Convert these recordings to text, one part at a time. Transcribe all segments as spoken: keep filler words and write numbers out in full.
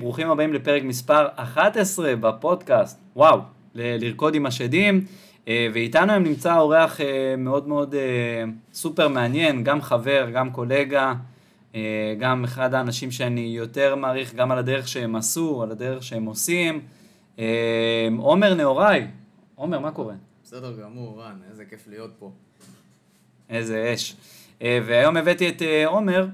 ברוכים הבאים לפרק מספר אחת עשרה בפודקאסט, וואו, ל- לרקוד עם השדים, ואיתנו הם נמצא אורח מאוד מאוד סופר מעניין, גם חבר, גם קולגה, גם אחד האנשים שאני יותר מעריך, גם על הדרך שהם עשו, על הדרך שהם עושים, עומר נהוראי. עומר, מה קורה? בסדר גמור, רן, איזה כיף להיות פה. איזה אש. והיום הבאתי את עומר,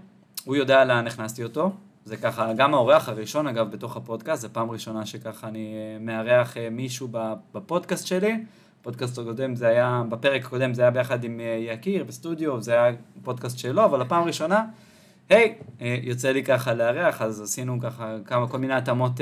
הוא יודע לאן הכנסתי אותו, זה ככה, גם האורח הראשון, אגב, בתוך הפודקאסט, זה פעם ראשונה שככה אני מארח מישהו בפודקאסט שלי. הפודקאסט הקודם זה היה, בפרק הקודם זה היה ביחד עם יקיר בסטודיו, זה היה פודקאסט שלו, אבל הפעם ראשונה, היי, יוצא לי ככה לארח, אז עשינו ככה כמה, כל מיני התאמות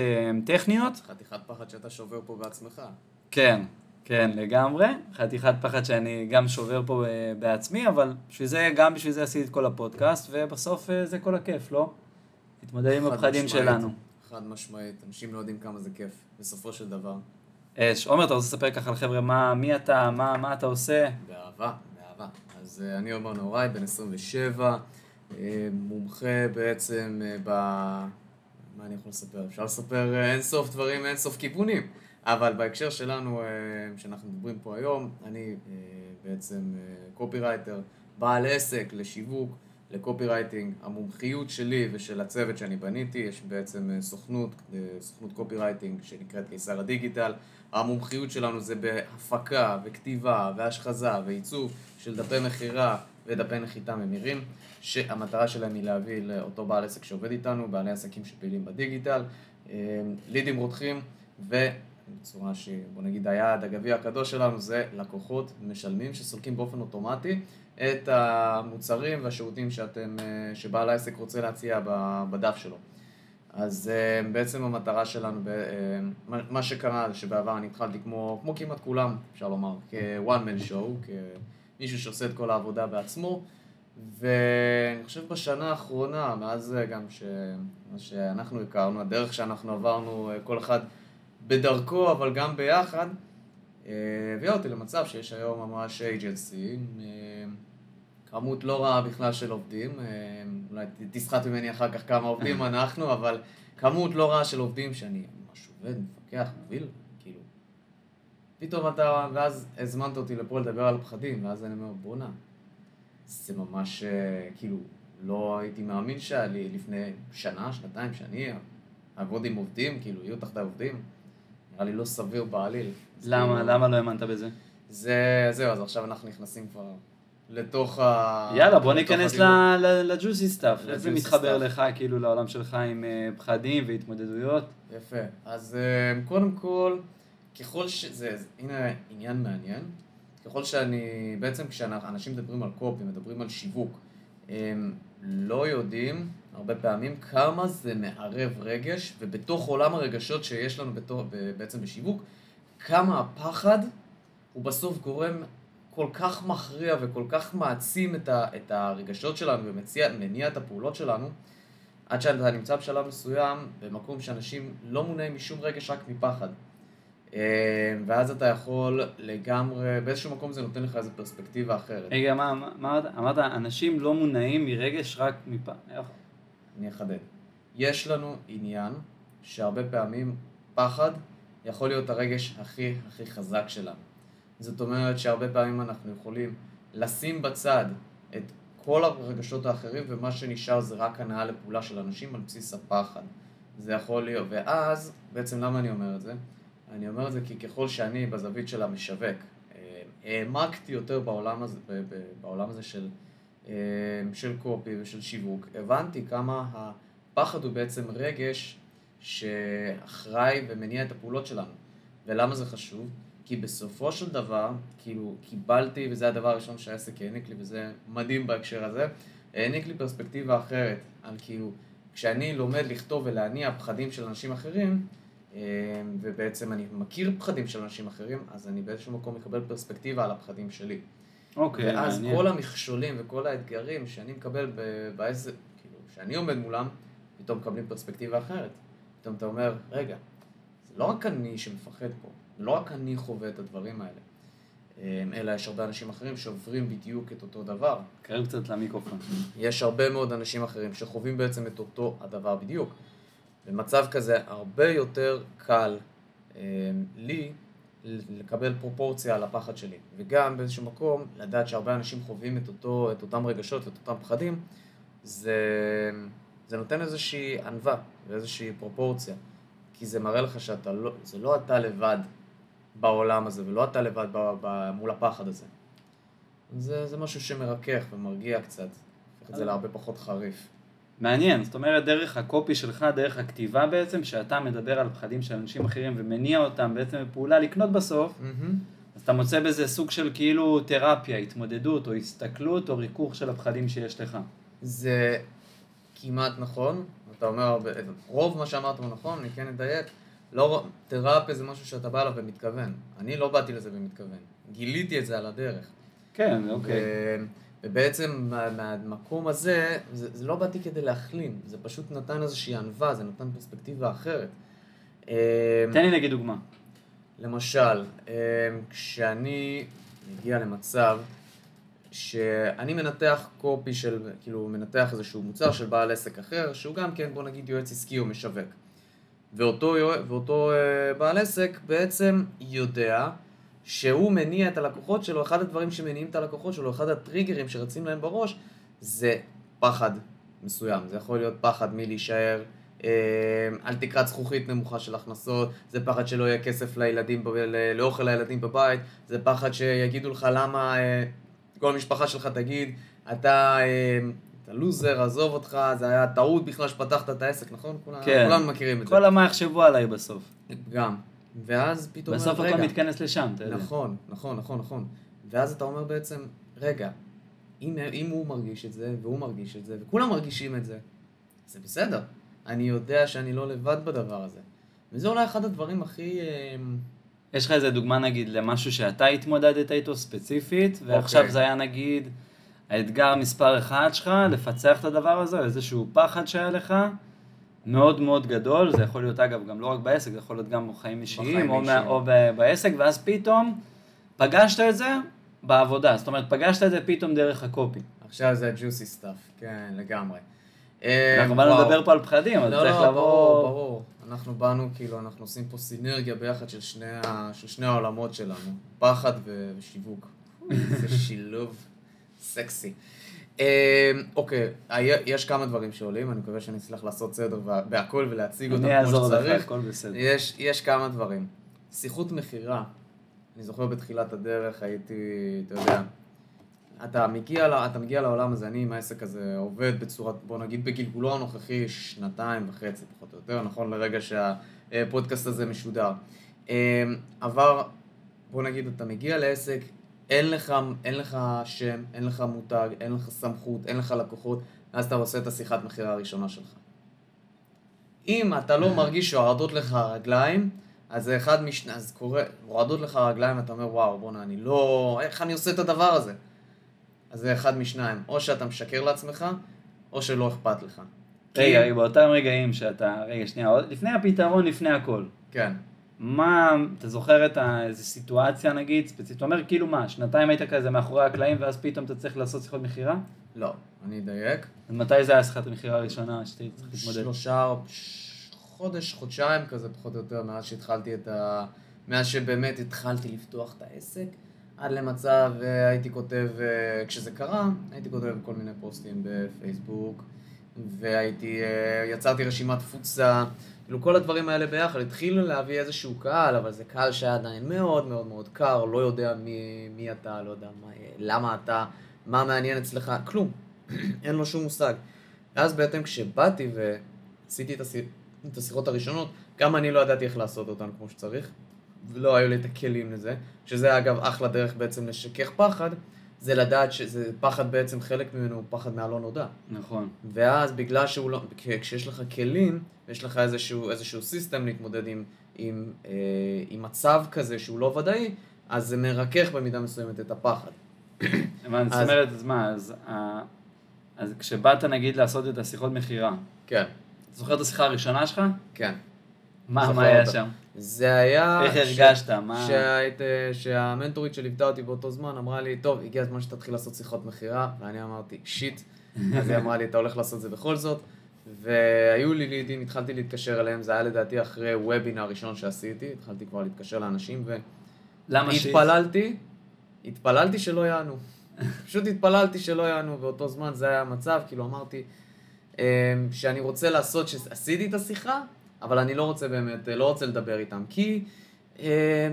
טכניות. חתיכת פחד שאתה שובר פה בעצמך. כן, כן, לגמרי. חתיכת פחד שאני גם שובר פה בעצמי, אבל בשביל זה, גם בשביל זה עשיתי את כל הפודקאסט, ובסוף זה כל הכיף, לא? להתמודד עם הפחדים שלנו. חד משמעית, אנשים לא יודעים כמה זה כיף, בסופו של דבר. אש, עומר, אתה רוצה לספר ככה לחבר'ה, מה, מי אתה, מה, מה אתה עושה? באהבה, באהבה. אז אני עומר נהוראי, בן עשרים ושבע, מומחה בעצם ב... מה אני יכול לספר? אפשר לספר אינסוף דברים, אינסוף כיוונים, אבל בהקשר שלנו, שאנחנו מדברים פה היום, אני בעצם קופירייטר, בעל עסק לשיווק, לקופירייטינג. המומחיות שלי ושל הצוות שאני בניתי, יש בעצם סוכנות, סוכנות קופירייטינג שנקראת קיסר הדיגיטל. המומחיות שלנו זה בהפקה וכתיבה והשחזה ועיצוב של דפי מחירה ודפי נחיתה ממירים, שהמטרה שלהם היא להביא לאותו בעל עסק שעובד איתנו, בעלי עסקים שפעילים בדיגיטל, לידים רותחים, ובצורה שבוא נגיד היעד הגביע הקדוש שלנו זה לקוחות משלמים שסולקים באופן אוטומטי את המוצרים והשירותים שאתם, שבעל העסק רוצה להציע בדף שלו. אז בעצם המטרה שלנו, מה שקרה שבעבר אני התחלתי כמו, כמו כמעט כולם, אפשר לומר, כ-one man show, כמישהו שעושה את כל העבודה בעצמו, ואני חושב בשנה האחרונה, מאז גם ש... שאנחנו הכרנו, הדרך שאנחנו עברנו, כל אחד בדרכו, אבל גם ביחד, הביאה אותי למצב שיש היום ממש אייג'נסי, כמות לא רעה בכלל של עובדים, אולי תסחט ממני אחר כך כמה עובדים אנחנו, אבל כמות לא רעה של עובדים שאני ממש עובד, מפקח, מוביל, כאילו. פתאום אתה, ואז הזמנת אותי לפה לדבר על פחדים, ואז אני אומר, בונה, זה ממש, כאילו, לא הייתי מאמין שאני לפני שנה, שנתיים, שאני אעבוד עם עובדים, כאילו, יהיו תחתי עובדים. נראה לי לא סביר בעליל. למה? למה לא האמנת בזה? זה, זהו, אז עכשיו אנחנו נכנסים כבר לתוך ה... יאללה, בוא ניכנס לג'וסי סטאף. זה מתחבר לך, כאילו, לעולם שלך עם פחדים והתמודדויות. יפה. אז קודם כל, ככל שזה, הנה עניין מעניין, ככל שאני, בעצם כשאנשים מדברים על קופי, מדברים על שיווק, הם לא יודעים הרבה פעמים כמה זה מערב רגש, ובתוך עולם הרגשות שיש לנו בתור, בעצם בשיווק, כמה הפחד הוא בסוף גורם כל כך מכריע וכל כך מעצים את, ה, את הרגשות שלנו ומניע את הפעולות שלנו, עד שאתה נמצא בשלב מסוים במקום שאנשים לא מונעים משום רגש, רק מפחד. ואז אתה יכול לגמרי, באיזשהו מקום זה נותן לך איזו פרספקטיבה אחרת. רגע, מה, מה, מה, אמרת, אנשים לא מונעים מרגש רק מפה. אני אחדד. יש לנו עניין שהרבה פעמים פחד יכול להיות הרגש הכי הכי חזק שלנו. זאת אומרת שהרבה פעמים אנחנו יכולים לשים בצד את כל הרגשות האחרים, ומה שנשאר זה רק הנאה לפעולה של אנשים על בסיס הפחד. זה יכול להיות, ואז, בעצם למה אני אומר את זה? אני אומר את זה כי ככל שאני בזווית של המשווק, העמקתי יותר בעולם הזה, בעולם הזה של, של קופי ושל שיווק, הבנתי כמה הפחד הוא בעצם רגש שאחראי ומניע את הפעולות שלנו. ולמה זה חשוב? כי בסופו של דבר, כאילו, קיבלתי, וזה הדבר הראשון שהעסק העניק לי, וזה מדהים בהקשר הזה, העניק לי פרספקטיבה אחרת, על כאילו, כשאני לומד לכתוב ולהניע פחדים של אנשים אחרים, ובעצם אני מכיר פחדים של אנשים אחרים, אז אני באיזשהו מקום מקבל פרספקטיבה על הפחדים שלי. אוקיי, ואז מעניין. כל המכשולים וכל האתגרים שאני מקבל באיזה, כאילו, שאני עומד מולם, פתאום מקבלים פרספקטיבה אחרת. פתאום אתה אומר, רגע, זה לא רק אני שמפחד פה, לא רק אני חווה את הדברים האלה, אלא יש הרבה אנשים אחרים שעוברים בדיוק את אותו דבר. קרב קצת למיקרופון. יש הרבה מאוד אנשים אחרים שחווים בעצם את אותו הדבר בדיוק. במצב כזה הרבה יותר קל אה, לי לקבל פרופורציה על הפחד שלי, וגם באיזשהו מקום לדעת שהרבה אנשים חווים את, אותו, את אותם רגשות ואת אותם פחדים, זה, זה נותן איזושהי ענווה ואיזושהי פרופורציה, כי זה מראה לך שאתה לא, זה לא אתה לבד בעולם הזה, ולא אתה לבד ב, ב, מול הפחד הזה. זה, זה משהו שמרקח ומרגיע קצת, הופך את זה להרבה פחות חריף. מעניין, זאת אומרת דרך הקופי שלך, דרך הכתיבה בעצם, שאתה מדבר על פחדים של אנשים אחרים ומניע אותם בעצם בפעולה לקנות בסוף, mm-hmm. אז אתה מוצא בזה סוג של כאילו תרפיה, התמודדות או הסתכלות או ריכוך של הפחדים שיש לך. זה כמעט נכון, אתה אומר, רוב מה שאמרת הוא נכון, אני כן אדייק, לא, תרפיה זה משהו שאתה בא עליו במתכוון, אני לא באתי לזה במתכוון, גיליתי את זה על הדרך. כן, אוקיי. ו... ובעצם מהמקום הזה, זה, זה לא באתי כדי להחלים, זה פשוט נתן איזושהי ענווה, זה נתן פרספקטיבה אחרת. תן לי נגיד דוגמה. למשל, כשאני מגיע למצב שאני מנתח קופי של, כאילו מנתח איזשהו מוצר של בעל עסק אחר, שהוא גם כן, בוא נגיד, יועץ עסקי או משווק. ואותו, ואותו בעל עסק בעצם יודע שהוא מניע את הלקוחות שלו, אחד הדברים שמניעים את הלקוחות שלו, אחד הטריגרים שרצים להם בראש, זה פחד מסוים. זה יכול להיות פחד מלהישאר אה, על תקרת זכוכית נמוכה של הכנסות, זה פחד שלא יהיה כסף לילדים, לאוכל לילדים בבית, זה פחד שיגידו לך למה, אה, כל המשפחה שלך תגיד, אתה, אה, אתה לוזר, עזוב אותך, זה היה טעות בכלל שפתחת את העסק, נכון? כן. כולם מכירים את כל זה. כל המה יחשבו עליי בסוף. גם. ואז פתאום... בסוף הכל מתכנס לשם, אתה יודע. נכון, נכון, נכון, נכון. ואז אתה אומר בעצם, רגע, אם, אם הוא מרגיש את זה, והוא מרגיש את זה, וכולם מרגישים את זה, זה בסדר. אני יודע שאני לא לבד בדבר הזה. וזה אולי אחד הדברים הכי... יש לך איזה דוגמה, נגיד, למשהו שאתה התמודדת איתו ספציפית, ועכשיו okay. זה היה, נגיד, האתגר מספר אחד שלך, לפצח את הדבר הזה, איזשהו פחד שהיה לך, מאוד מאוד גדול, זה יכול להיות אגב גם לא רק בעסק, זה יכול להיות גם חיים אישיים או, אישיים. או בעסק, ואז פתאום פגשת את זה בעבודה, זאת אומרת פגשת את זה פתאום דרך הקופי. עכשיו זה הג'וסי סטאף, כן, לגמרי. אנחנו באנו לדבר פה על פחדים, אז לא, צריך לא, לבוא... ברור, ברור, אנחנו באנו כאילו, אנחנו עושים פה סינרגיה ביחד של שני, ה... של שני העולמות שלנו, פחד ושיווק, זה שילוב סקסי. אוקיי, יש כמה דברים שעולים, אני מקווה שאני אצלח לעשות סדר בהכל ולהציג אותם כמו שצריך. יש כמה דברים. שיחות מחירה, אני זוכר בתחילת הדרך הייתי, אתה יודע, אתה מגיע לעולם הזה, אני עם העסק הזה עובד בצורת, בוא נגיד בגלגולו הנוכחי שנתיים וחצי פחות או יותר, נכון לרגע שהפודקאסט הזה משודר. עבר, בוא נגיד, אתה מגיע לעסק, אין לך, אין לך שם, אין לך מותג, אין לך סמכות, אין לך לקוחות, אז אתה עושה את השיחת מחירה הראשונה שלך. אם אתה לא מרגיש שהורדות לך הרגליים, אז אחד משנה, אז קורה, הורדות לך הרגליים, אתה אומר, וואו, בוא נה, אני לא, איך אני עושה את הדבר הזה? אז זה אחד משניים, או שאתה משקר לעצמך, או שלא אכפת לך. רגע, באותם רגעים שאתה, רגע, שנייה, לפני הפתרון, לפני הכל. כן. מה, אתה זוכר את איזו סיטואציה נגיד, ספציפית, אתה אומר כאילו מה, שנתיים היית כזה מאחורי הקלעים ואז פתאום אתה צריך לעשות שיחות מחירה? לא, אני אדייק. אז מתי זה היה שיחת המחירה הראשונה שאתה צריך להתמודד? שלושה, חודש, חודשיים כזה פחות או יותר, מאז שהתחלתי את ה... מאז שבאמת התחלתי לפתוח את העסק, עד למצב הייתי כותב, כשזה קרה, הייתי כותב כל מיני פוסטים בפייסבוק, והייתי, יצרתי רשימת תפוצה, כאילו כל הדברים האלה ביחד, התחילו להביא איזשהו קהל, אבל זה קהל שהיה עדיין מאוד מאוד מאוד קר, לא יודע מי, מי אתה, לא יודע מה, למה אתה, מה מעניין אצלך, כלום, אין לו שום מושג. ואז בעצם כשבאתי ועשיתי את, הסיר, את השיחות הראשונות, גם אני לא ידעתי איך לעשות אותן כמו שצריך, ולא היו לי את הכלים לזה, שזה אגב אחלה דרך בעצם לשכך פחד, זה לדעת שזה פחד בעצם חלק ממנו הוא פחד מהלא נודע. נכון. ואז בגלל שהוא לא, כשיש לך כלים, יש לך איזשהו, איזשהו סיסטם להתמודד עם, עם, אה, עם מצב כזה שהוא לא ודאי, אז זה מרכך במידה מסוימת את הפחד. זאת אומרת, אז מה, אז, אה, אז כשבאת נגיד לעשות את השיחות מחירה. כן. זוכר את השיחה הראשונה שלך? כן. מה, מה היה שם? זה היה... איך הרגשת? מה... שהמנטורית שליוותה אותי באותו זמן אמרה לי, טוב, הגיע הזמן שתתחיל לעשות שיחות מחירה, ואני אמרתי, שיט. אז היא אמרה לי, אתה הולך לעשות זה בכל זאת, והיו לי לידים, התחלתי להתקשר אליהם, זה היה לדעתי אחרי וובינר הראשון שעשיתי, התחלתי כבר להתקשר לאנשים, והתפללתי, התפללתי שלא יענו, פשוט התפללתי שלא יענו, באותו זמן זה היה המצב, כאילו אמרתי שאני רוצה לעשות, שעשיתי את השיחה, אבל אני לא רוצה באמת, לא רוצה לדבר איתם, כי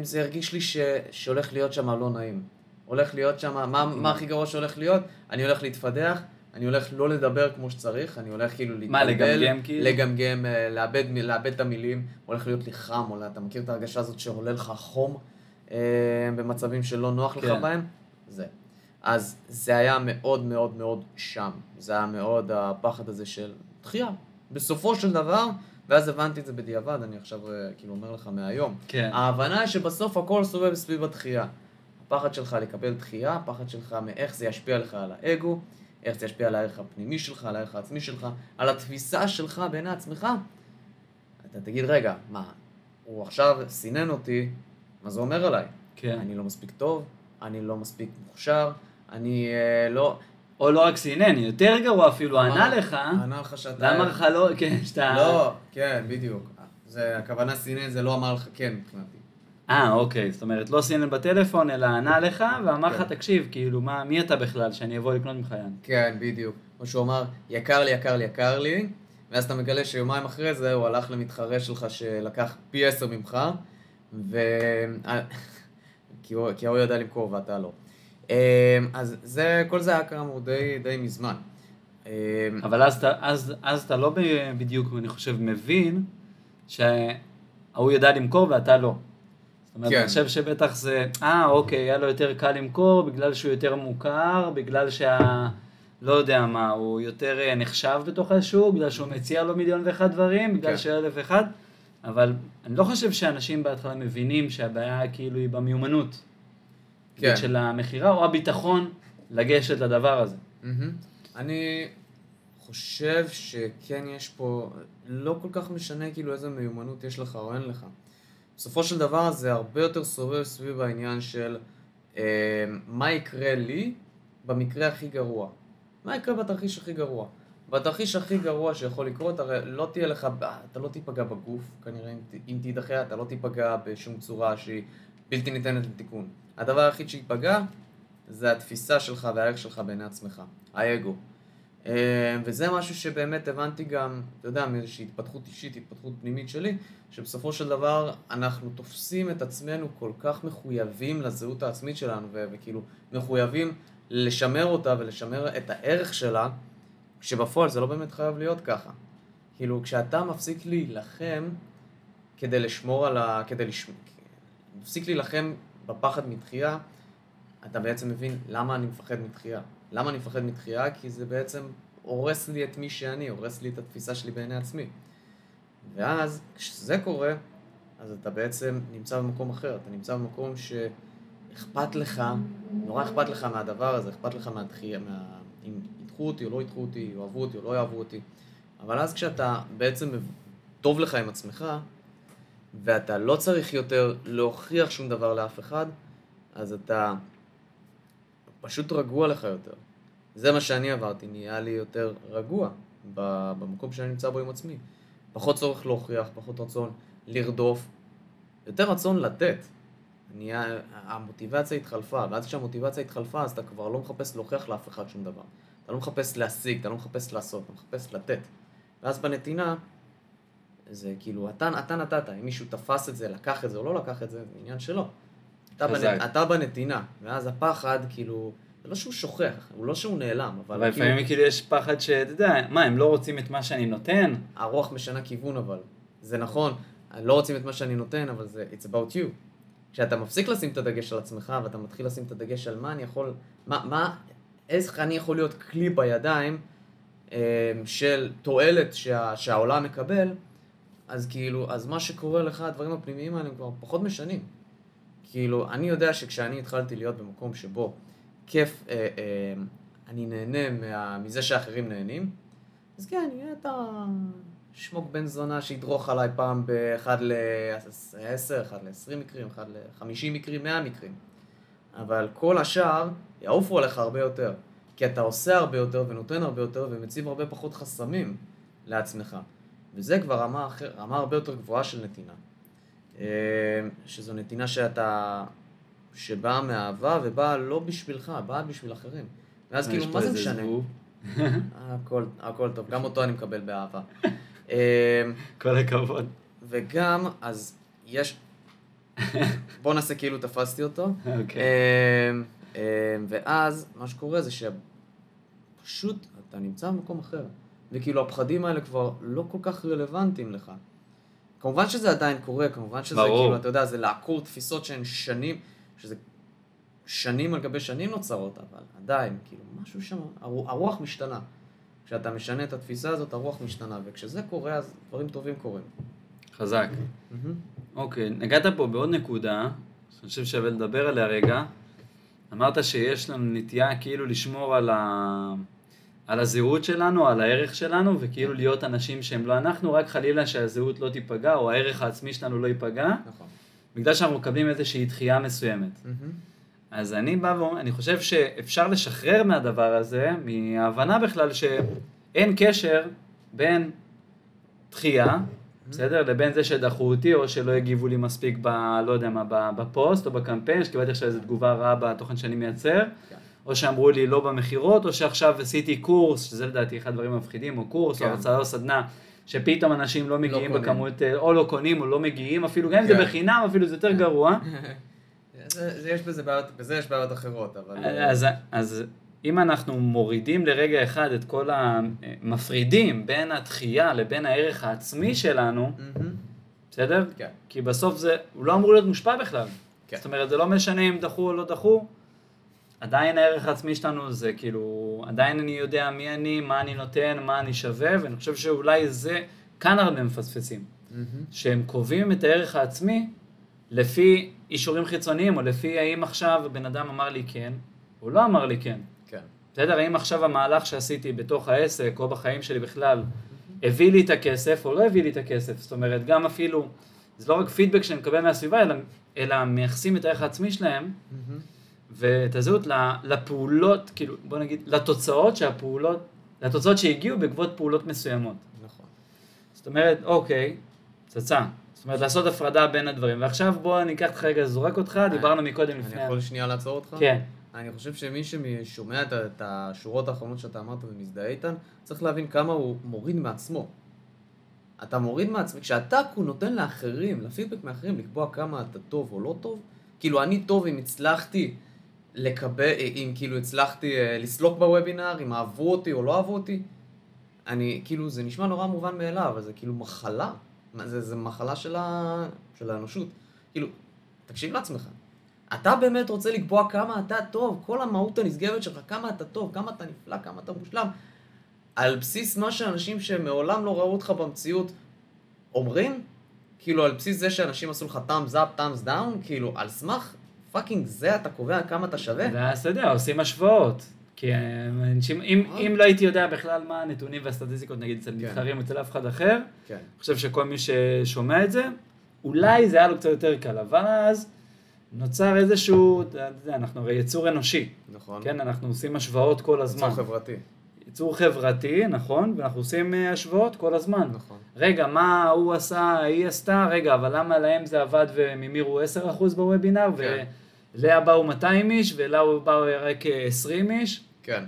זה הרגיש לי ש... שהולך להיות שם לא נעים, הולך להיות שם, מה, מה הכי גרוע שהולך להיות? אני הולך להתפדח, אני הולך לא לדבר כמו שצריך, אני הולך כאילו להתגמגם, מה, לגמגם כאילו? לגמגם, לאבד, לאבד את המילים, הולך להיות לי חם, אולי אתה מכיר את ההרגשה הזאת שעולה לך חום אה, במצבים שלא נוח כן. לך בהם? זה. אז זה היה מאוד מאוד מאוד שם, זה היה מאוד הפחד הזה של דחייה, בסופו של דבר, ואז הבנתי את זה בדיעבד, אני עכשיו כאילו אומר לך מהיום. כן. ההבנה היא שבסוף הכל סובב סביב הדחייה. הפחד שלך לקבל דחייה, הפחד שלך מאיך זה ישפיע לך על האגו, איך זה ישפיע על הערך הפנימי שלך, על הערך העצמי שלך, על התפיסה שלך בעיני עצמך. אתה תגיד, רגע, מה, הוא עכשיו סינן אותי, מה זה אומר עליי? כן. אני לא מספיק טוב, אני לא מספיק מוכשר, אני אה, לא... או לא רק סינן, יותר גרוע אפילו, ענה לך. ענה לך שאתה... ואמר לך לא, כן, שאתה... לא, כן, בדיוק. זה, הכוונה סינן זה לא אמר לך כן, מבחינתי. אה, אוקיי, זאת אומרת, לא סינן בטלפון, אלא ענה לך, ואמר לך, תקשיב, כאילו, מה, מי אתה בכלל, שאני אבוא לקנות ממך יין? כן, בדיוק. או שהוא אמר, יקר לי, יקר לי, יקר לי, ואז אתה מגלה שיומיים אחרי זה, הוא הלך למתחרה שלך שלקח פי עשר ממך, ו... כי הוא, כי הוא יודע למכור ואתה לא. אז זה, כל זה היה כאמור די, די מזמן. אבל אז, אז, אז אתה לא בדיוק, אני חושב, מבין שהוא ידע למכור ואתה לא. זאת אומרת, כן. אני חושב שבטח זה, אה, אוקיי, היה לו יותר קל למכור, בגלל שהוא יותר מוכר, בגלל שה... לא יודע מה, הוא יותר נחשב בתוך השוק, בגלל שהוא מציע לו מיליון ואחד דברים, בגלל כן. שאלף ואחד, אבל אני לא חושב שאנשים בהתחלה מבינים שהבעיה כאילו היא במיומנות. כן. של המחירה או הביטחון לגשת לדבר הזה. אני חושב שכן יש פה, לא כל כך משנה כאילו איזה מיומנות יש לך או אין לך. בסופו של דבר זה הרבה יותר סובב סביב העניין של אה, מה יקרה לי במקרה הכי גרוע. מה יקרה בתרחיש הכי גרוע? בתרחיש הכי גרוע שיכול לקרות, הרי לא תהיה לך, אתה לא תיפגע בגוף, כנראה אם, אם תידחה, אתה לא תיפגע בשום צורה שהיא בלתי ניתנת לתיקון. הדבר היחיד שיפגע זה התפיסה שלך והערך שלך בעיני עצמך, האגו. וזה משהו שבאמת הבנתי גם, אתה יודע, מאיזושהי התפתחות אישית, התפתחות פנימית שלי, שבסופו של דבר אנחנו תופסים את עצמנו כל כך מחויבים לזהות העצמית שלנו, וכאילו מחויבים לשמר אותה ולשמר את הערך שלה, כשבפועל זה לא באמת חייב להיות ככה. כאילו, כשאתה מפסיק להילחם כדי לשמור על ה... כדי לשמור... מפסיק להילחם בפחד מתחייה, אתה בעצם מבין למה אני מפחד מתחייה. למה אני מפחד מתחייה? כי זה בעצם הורס לי את מי שאני, הורס לי את התפיסה שלי בעיני עצמי. ואז, כשזה קורה, אז אתה בעצם נמצא במקום אחר. אתה נמצא במקום שאכפת לך, נורא אכפת לך מהדבר הזה, אכפת לך מהתחייה, מה... אם ידחו אותי או לא ידחו אותי, יאהבו אותי או לא יאהבו אותי. אבל אז כשאתה בעצם טוב לך עם עצמך, ואתה לא צריך יותר להוכיח שום דבר לאף אחד, אז אתה פשוט רגוע לך יותר. זה מה שאני עברתי, נהיה לי יותר רגוע במקום שאני נמצא בו עם עצמי. פחות צורך להוכיח, פחות רצון לרדוף, יותר רצון לתת. נהיה, המוטיבציה התחלפה, ואז כשהמוטיבציה התחלפה, אז אתה כבר לא מחפש להוכיח לאף אחד שום דבר. אתה לא מחפש להשיג, אתה לא מחפש לעשות, אתה מחפש לתת. ואז בנתינה, זה כאילו, אתה, אתה נתת, אם מישהו תפס את זה, לקח את זה או לא לקח את זה, זה עניין שלו. אתה, בנ... אתה בנתינה, ואז הפחד, כאילו, זה לא שהוא שוכח, הוא לא שהוא נעלם, אבל... אבל לפעמים כאילו... כאילו יש פחד שאתה יודע, מה, הם לא רוצים את מה שאני נותן? הרוח משנה כיוון, אבל זה נכון, לא רוצים את מה שאני נותן, אבל זה, it's about you. כשאתה מפסיק לשים את הדגש על עצמך, ואתה מתחיל לשים את הדגש על מה אני יכול, מה, מה, איך אני יכול להיות כלי בידיים של תועלת שה, שהעולם מקבל, אז כאילו, אז מה שקורה לך, הדברים הפנימיים האלה כבר פחות משנים. כאילו, אני יודע שכשאני התחלתי להיות במקום שבו כיף, אה, אה, אני נהנה מה, מזה שאחרים נהנים, אז כן, יהיה את השמוק בן זונה שידרוך עליי פעם באחד ל-עשר, אחד ל-עשרים מקרים, אחד ל-חמישים מקרים, מאה מקרים. אבל כל השאר יעופו עליך הרבה יותר, כי אתה עושה הרבה יותר ונותן הרבה יותר ומציב הרבה פחות חסמים. לעצמך. וזה כבר רמה, אחר, רמה הרבה יותר גבוהה של נתינה. שזו נתינה שאתה, שבאה מאהבה ובאה לא בשבילך, באה בשביל אחרים. ואז כאילו, מה זה משנה? הכל, הכל טוב, גם אותו אני מקבל באהבה. כל הכבוד. וגם, אז יש... בוא נעשה כאילו תפסתי אותו. ואז מה שקורה זה שפשוט אתה נמצא במקום אחר. וכאילו הפחדים האלה כבר לא כל כך רלוונטיים לך. כמובן שזה עדיין קורה, כמובן שזה כאילו, אתה יודע, זה לעקור תפיסות שהן שנים, שזה שנים על גבי שנים נוצרות, אבל עדיין, כאילו, משהו שם, הרוח משתנה. כשאתה משנה את התפיסה הזאת, הרוח משתנה, וכשזה קורה, אז דברים טובים קורים. חזק. אוקיי, נגעת פה בעוד נקודה, שאני חושב שווה לדבר עליה רגע. אמרת שיש לנו נטייה כאילו לשמור על ה... על הזהות שלנו, על הערך שלנו, וכאילו להיות אנשים שהם לא אנחנו, רק חלילה שהזהות לא תיפגע, או הערך העצמי שלנו לא ייפגע, נכון. בגלל שאנחנו מקבלים איזושהי דחייה מסוימת. Mm-hmm. אז אני בא ואומר, אני חושב שאפשר לשחרר מהדבר הזה, מההבנה בכלל שאין קשר בין דחייה, mm-hmm. בסדר? לבין זה שדחו אותי, או שלא הגיבו לי מספיק ב, לא יודע מה, בפוסט או בקמפיין, שקיבלתי עכשיו איזו תגובה רעה בתוכן שאני מייצר, yeah. או שאמרו לי לא במחירות, או שעכשיו עשיתי קורס, שזה לדעתי אחד דברים מפחידים, או קורס, כן. או הרצאה או סדנה, שפתאום אנשים לא מגיעים לא בכמות, או לא קונים, או לא מגיעים, אפילו גם אם כן. זה בחינם, אפילו זה יותר גרוע. זה, זה יש בזה בעיות, בזה יש בעיות אחרות, אבל... אז, אז אם אנחנו מורידים לרגע אחד את כל המפרידים בין הדחייה לבין הערך העצמי שלנו, בסדר? כן. כי בסוף זה, הוא לא אמור להיות מושפע בכלל. כן. זאת אומרת, זה לא משנה אם דחו או לא דחו, עדיין הערך העצמי שלנו זה כאילו, עדיין אני יודע מי אני, מה אני נותן, מה אני שווה, ואני חושב שאולי זה, כאן הרבה מפספסים, mm-hmm. שהם קובעים את הערך העצמי לפי אישורים חיצוניים, או לפי האם עכשיו בן אדם אמר לי כן, או לא אמר לי כן. כן. בסדר, האם עכשיו המהלך שעשיתי בתוך העסק, או בחיים שלי בכלל, mm-hmm. הביא לי את הכסף, או לא הביא לי את הכסף, זאת אומרת, גם אפילו, זה לא רק פידבק שאני מקבל מהסביבה, אלא, אלא מייחסים את הערך העצמי שלהם, mm-hmm. ואת הזהות לפעולות, כאילו, בוא נגיד, לתוצאות שהפעולות, לתוצאות שהגיעו בעקבות פעולות מסוימות. נכון. זאת אומרת, אוקיי, צצה. זאת אומרת, לעשות הפרדה בין הדברים. ועכשיו בוא אני אקח אותך רגע, זורק אותך, דיברנו מקודם לפני. אני יכול שנייה לעצור אותך? כן. אני חושב שמי ששומע את השורות האחרונות שאתה אמרת ומזדהה איתן, צריך להבין כמה הוא מוריד מעצמו. אתה מוריד מעצמו, כשאתה נותן לאחרים, לפידבק מאחרים, לקבוע כמה אתה טוב או לא טוב, כאילו, אני טוב אם הצלחתי לקבל, אם כאילו הצלחתי לסלוק בוובינר, אם אהבו אותי או לא אהבו אותי, אני, כאילו, זה נשמע נורא מובן מאליו, אבל זה כאילו מחלה, זה, זה מחלה של ה... של האנושות. כאילו, תקשיב לעצמך. אתה באמת רוצה לקבוע כמה אתה טוב, כל המהות הנשגבת שלך, כמה אתה טוב, כמה אתה נפלא, כמה אתה מושלם, על בסיס מה שאנשים שמעולם לא ראו אותך במציאות אומרים, כאילו, על בסיס זה שאנשים עשו לך thumbs up, thumbs down, כאילו, על סמך פאקינג זה, אתה קובע כמה אתה שווה. אתה יודע, עושים השוואות. כי אנשים, אם לא הייתי יודע בכלל מה הנתונים והסטטיסטיקות, נגיד, אצל מתחרים, אצל אף אחד אחר, אני חושב שכל מי ששומע את זה, אולי זה היה לו קצת יותר קל, אבל אז נוצר איזשהו, אנחנו הרי יצור אנושי. נכון. כן, אנחנו עושים השוואות כל הזמן. יצור חברתי. יצור חברתי, נכון, ואנחנו עושים השוואות כל הזמן. נכון. רגע, מה הוא עשה, היא עשתה, רגע, אבל למה להם זה עבד וממירו עשרה אחוז בוובינר, כן. ולאה באו מאתיים איש, ולאה באו רק עשרים איש. כן.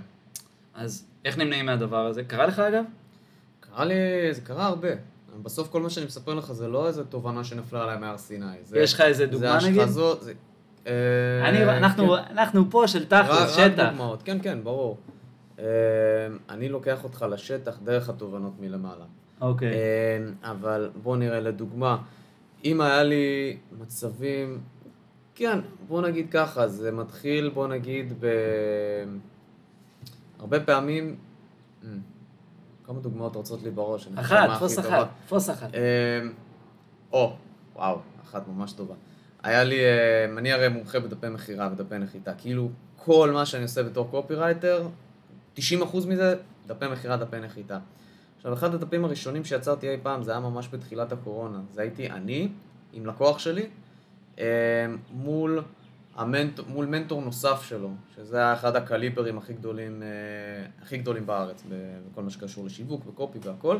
אז איך נמנעים מהדבר הזה? קרה לך אגב? קרה לי, זה קרה הרבה. בסוף כל מה שאני מספר לך זה לא איזה תובנה שנפלה עליי מהר סיני. זה, יש לך איזה דוגמה נגיד? השחזות, זה השחזות. אנחנו, כן. אנחנו פה של תחת, שטח. רק דוגמאות, כן, כן, ברור. אני לוקח אותך לשטח דרך התובנות מלמעלה. אוקיי. אבל בוא נראה לדוגמה, אם היה לי מצבים, כן, בוא נגיד ככה, זה מתחיל, בוא נגיד, הרבה פעמים, כמה דוגמאות רוצות לי בראש? אחת, פוס אחת, פוס אחת. או, וואו, אחת ממש טובה. היה לי, אני הרי מומחה בדפי מחירה, בדפי נחיתה, כאילו כל מה שאני עושה בתור קופירייטר, תשעים אחוז מזה, דפי מחירה, דפי נחיתה. עכשיו, אחד הדפים הראשונים שיצרתי אי פעם, זה היה ממש בתחילת הקורונה. זה הייתי אני, עם לקוח שלי, מול המנט... מול מנטור נוסף שלו, שזה אחד הקליברים הכי גדולים, הכי גדולים בארץ, בכל מה שקשור לשיווק, בקופי והכל.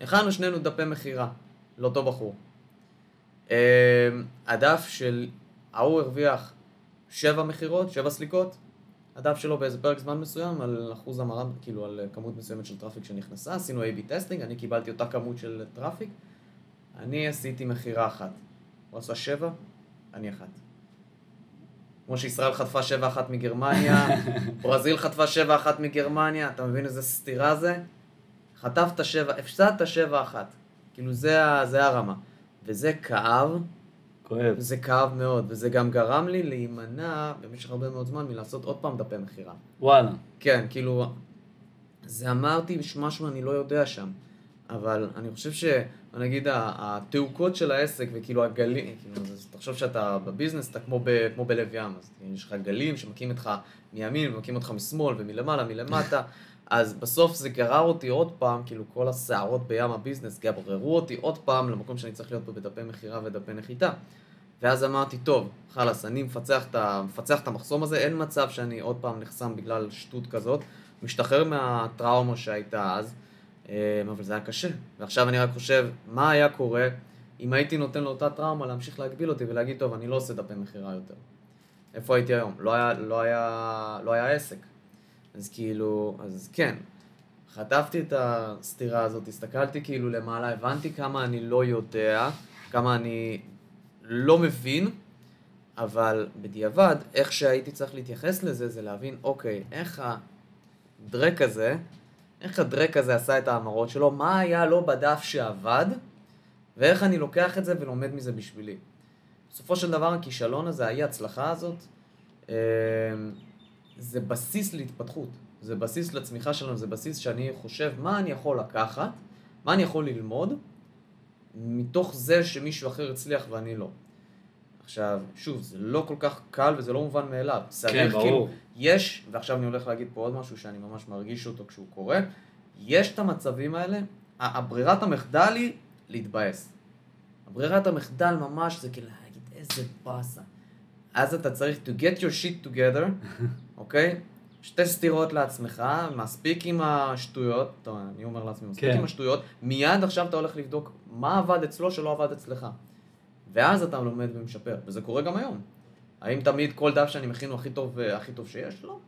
הכנו שנינו דפי מחירה, לאותו בחור. הדף של ההוא הרוויח שבע מחירות, שבע סליקות, הדף שלו באיזה פרק זמן מסוים, על אחוז המרה, כאילו על כמות מסוימת של טראפיק שנכנסה, עשינו A B טסטינג, אני קיבלתי אותה כמות של טראפיק, אני עשיתי מחירה אחת. הוא עשה שבע, אני אחת. כמו שישראל חטפה שבע אחת מגרמניה, ברזיל חטפה שבע אחת מגרמניה, אתה מבין איזה סתירה זה? חטפת שבע, הפסדת שבע אחת. כאילו זה, זה הרמה. וזה כאב, כואב. זה כאב מאוד, וזה גם גרם לי להימנע במשך הרבה מאוד זמן מלעשות עוד פעם דפי מחירה. וואלה. כן, כאילו, זה אמרתי משהו אני לא יודע שם, אבל אני חושב ש... נגיד, התעוקות של העסק וכאילו הגלים, כאילו, תחשוב שאתה בביזנס, אתה כמו, ב, כמו בלב ים, אז יש לך גלים שמקים אותך מימין ומקים אותך משמאל ומלמעלה, מלמטה, אז בסוף זה גרר אותי עוד פעם, כאילו כל הסערות בים הביזנס גררו אותי עוד פעם למקום שאני צריך להיות פה בדפי מחירה ודפי נחיתה. ואז אמרתי, טוב, חלס, אני מפצח את, מפצח את המחסום הזה, אין מצב שאני עוד פעם נחסם בגלל שטות כזאת, משתחרר מהטראומה שהייתה אז, אבל זה היה קשה, ועכשיו אני רק חושב מה היה קורה אם הייתי נותן לאותה טראומה להמשיך להגביל אותי ולהגיד טוב אני לא עושה דפי מחירה יותר, איפה הייתי היום? לא היה, לא היה, לא היה עסק. אז כאילו, אז כן, חטפתי את הסתירה הזאת, הסתכלתי כאילו למעלה, הבנתי כמה אני לא יודע, כמה אני לא מבין, אבל בדיעבד איך שהייתי צריך להתייחס לזה זה להבין אוקיי, איך הדרק הזה איך הדרק הזה עשה את האמרות שלו, מה היה לו בדף שעבד, ואיך אני לוקח את זה ולומד מזה בשבילי. בסופו של דבר, הכישלון הזה, ההיא הצלחה הזאת, זה בסיס להתפתחות, זה בסיס לצמיחה שלנו, זה בסיס שאני חושב מה אני יכול לקחת, מה אני יכול ללמוד, מתוך זה שמישהו אחר הצליח ואני לא. עכשיו, שוב, זה לא כל כך קל וזה לא מובן מאליו. כן, ברור. יש, ועכשיו אני הולך להגיד פה עוד משהו שאני ממש מרגיש אותו כשהוא קורה, יש את המצבים האלה, הברירת המחדל היא להתבאס. הברירת המחדל ממש זה כאילו להגיד איזה פסה. אז אתה צריך to get your shit together, אוקיי? שתי סתירות לעצמך, מספיק עם השטויות, טוב, אני אומר לעצמי, מספיק עם השטויות, מיד עכשיו אתה הולך לבדוק מה עבד אצלו שלא עבד אצלך. ואז אתה לומד ומשפר, וזה קורה גם היום. האם תמיד כל דף שאני מכין הוא הכי טוב, הכי טוב שיש? לא.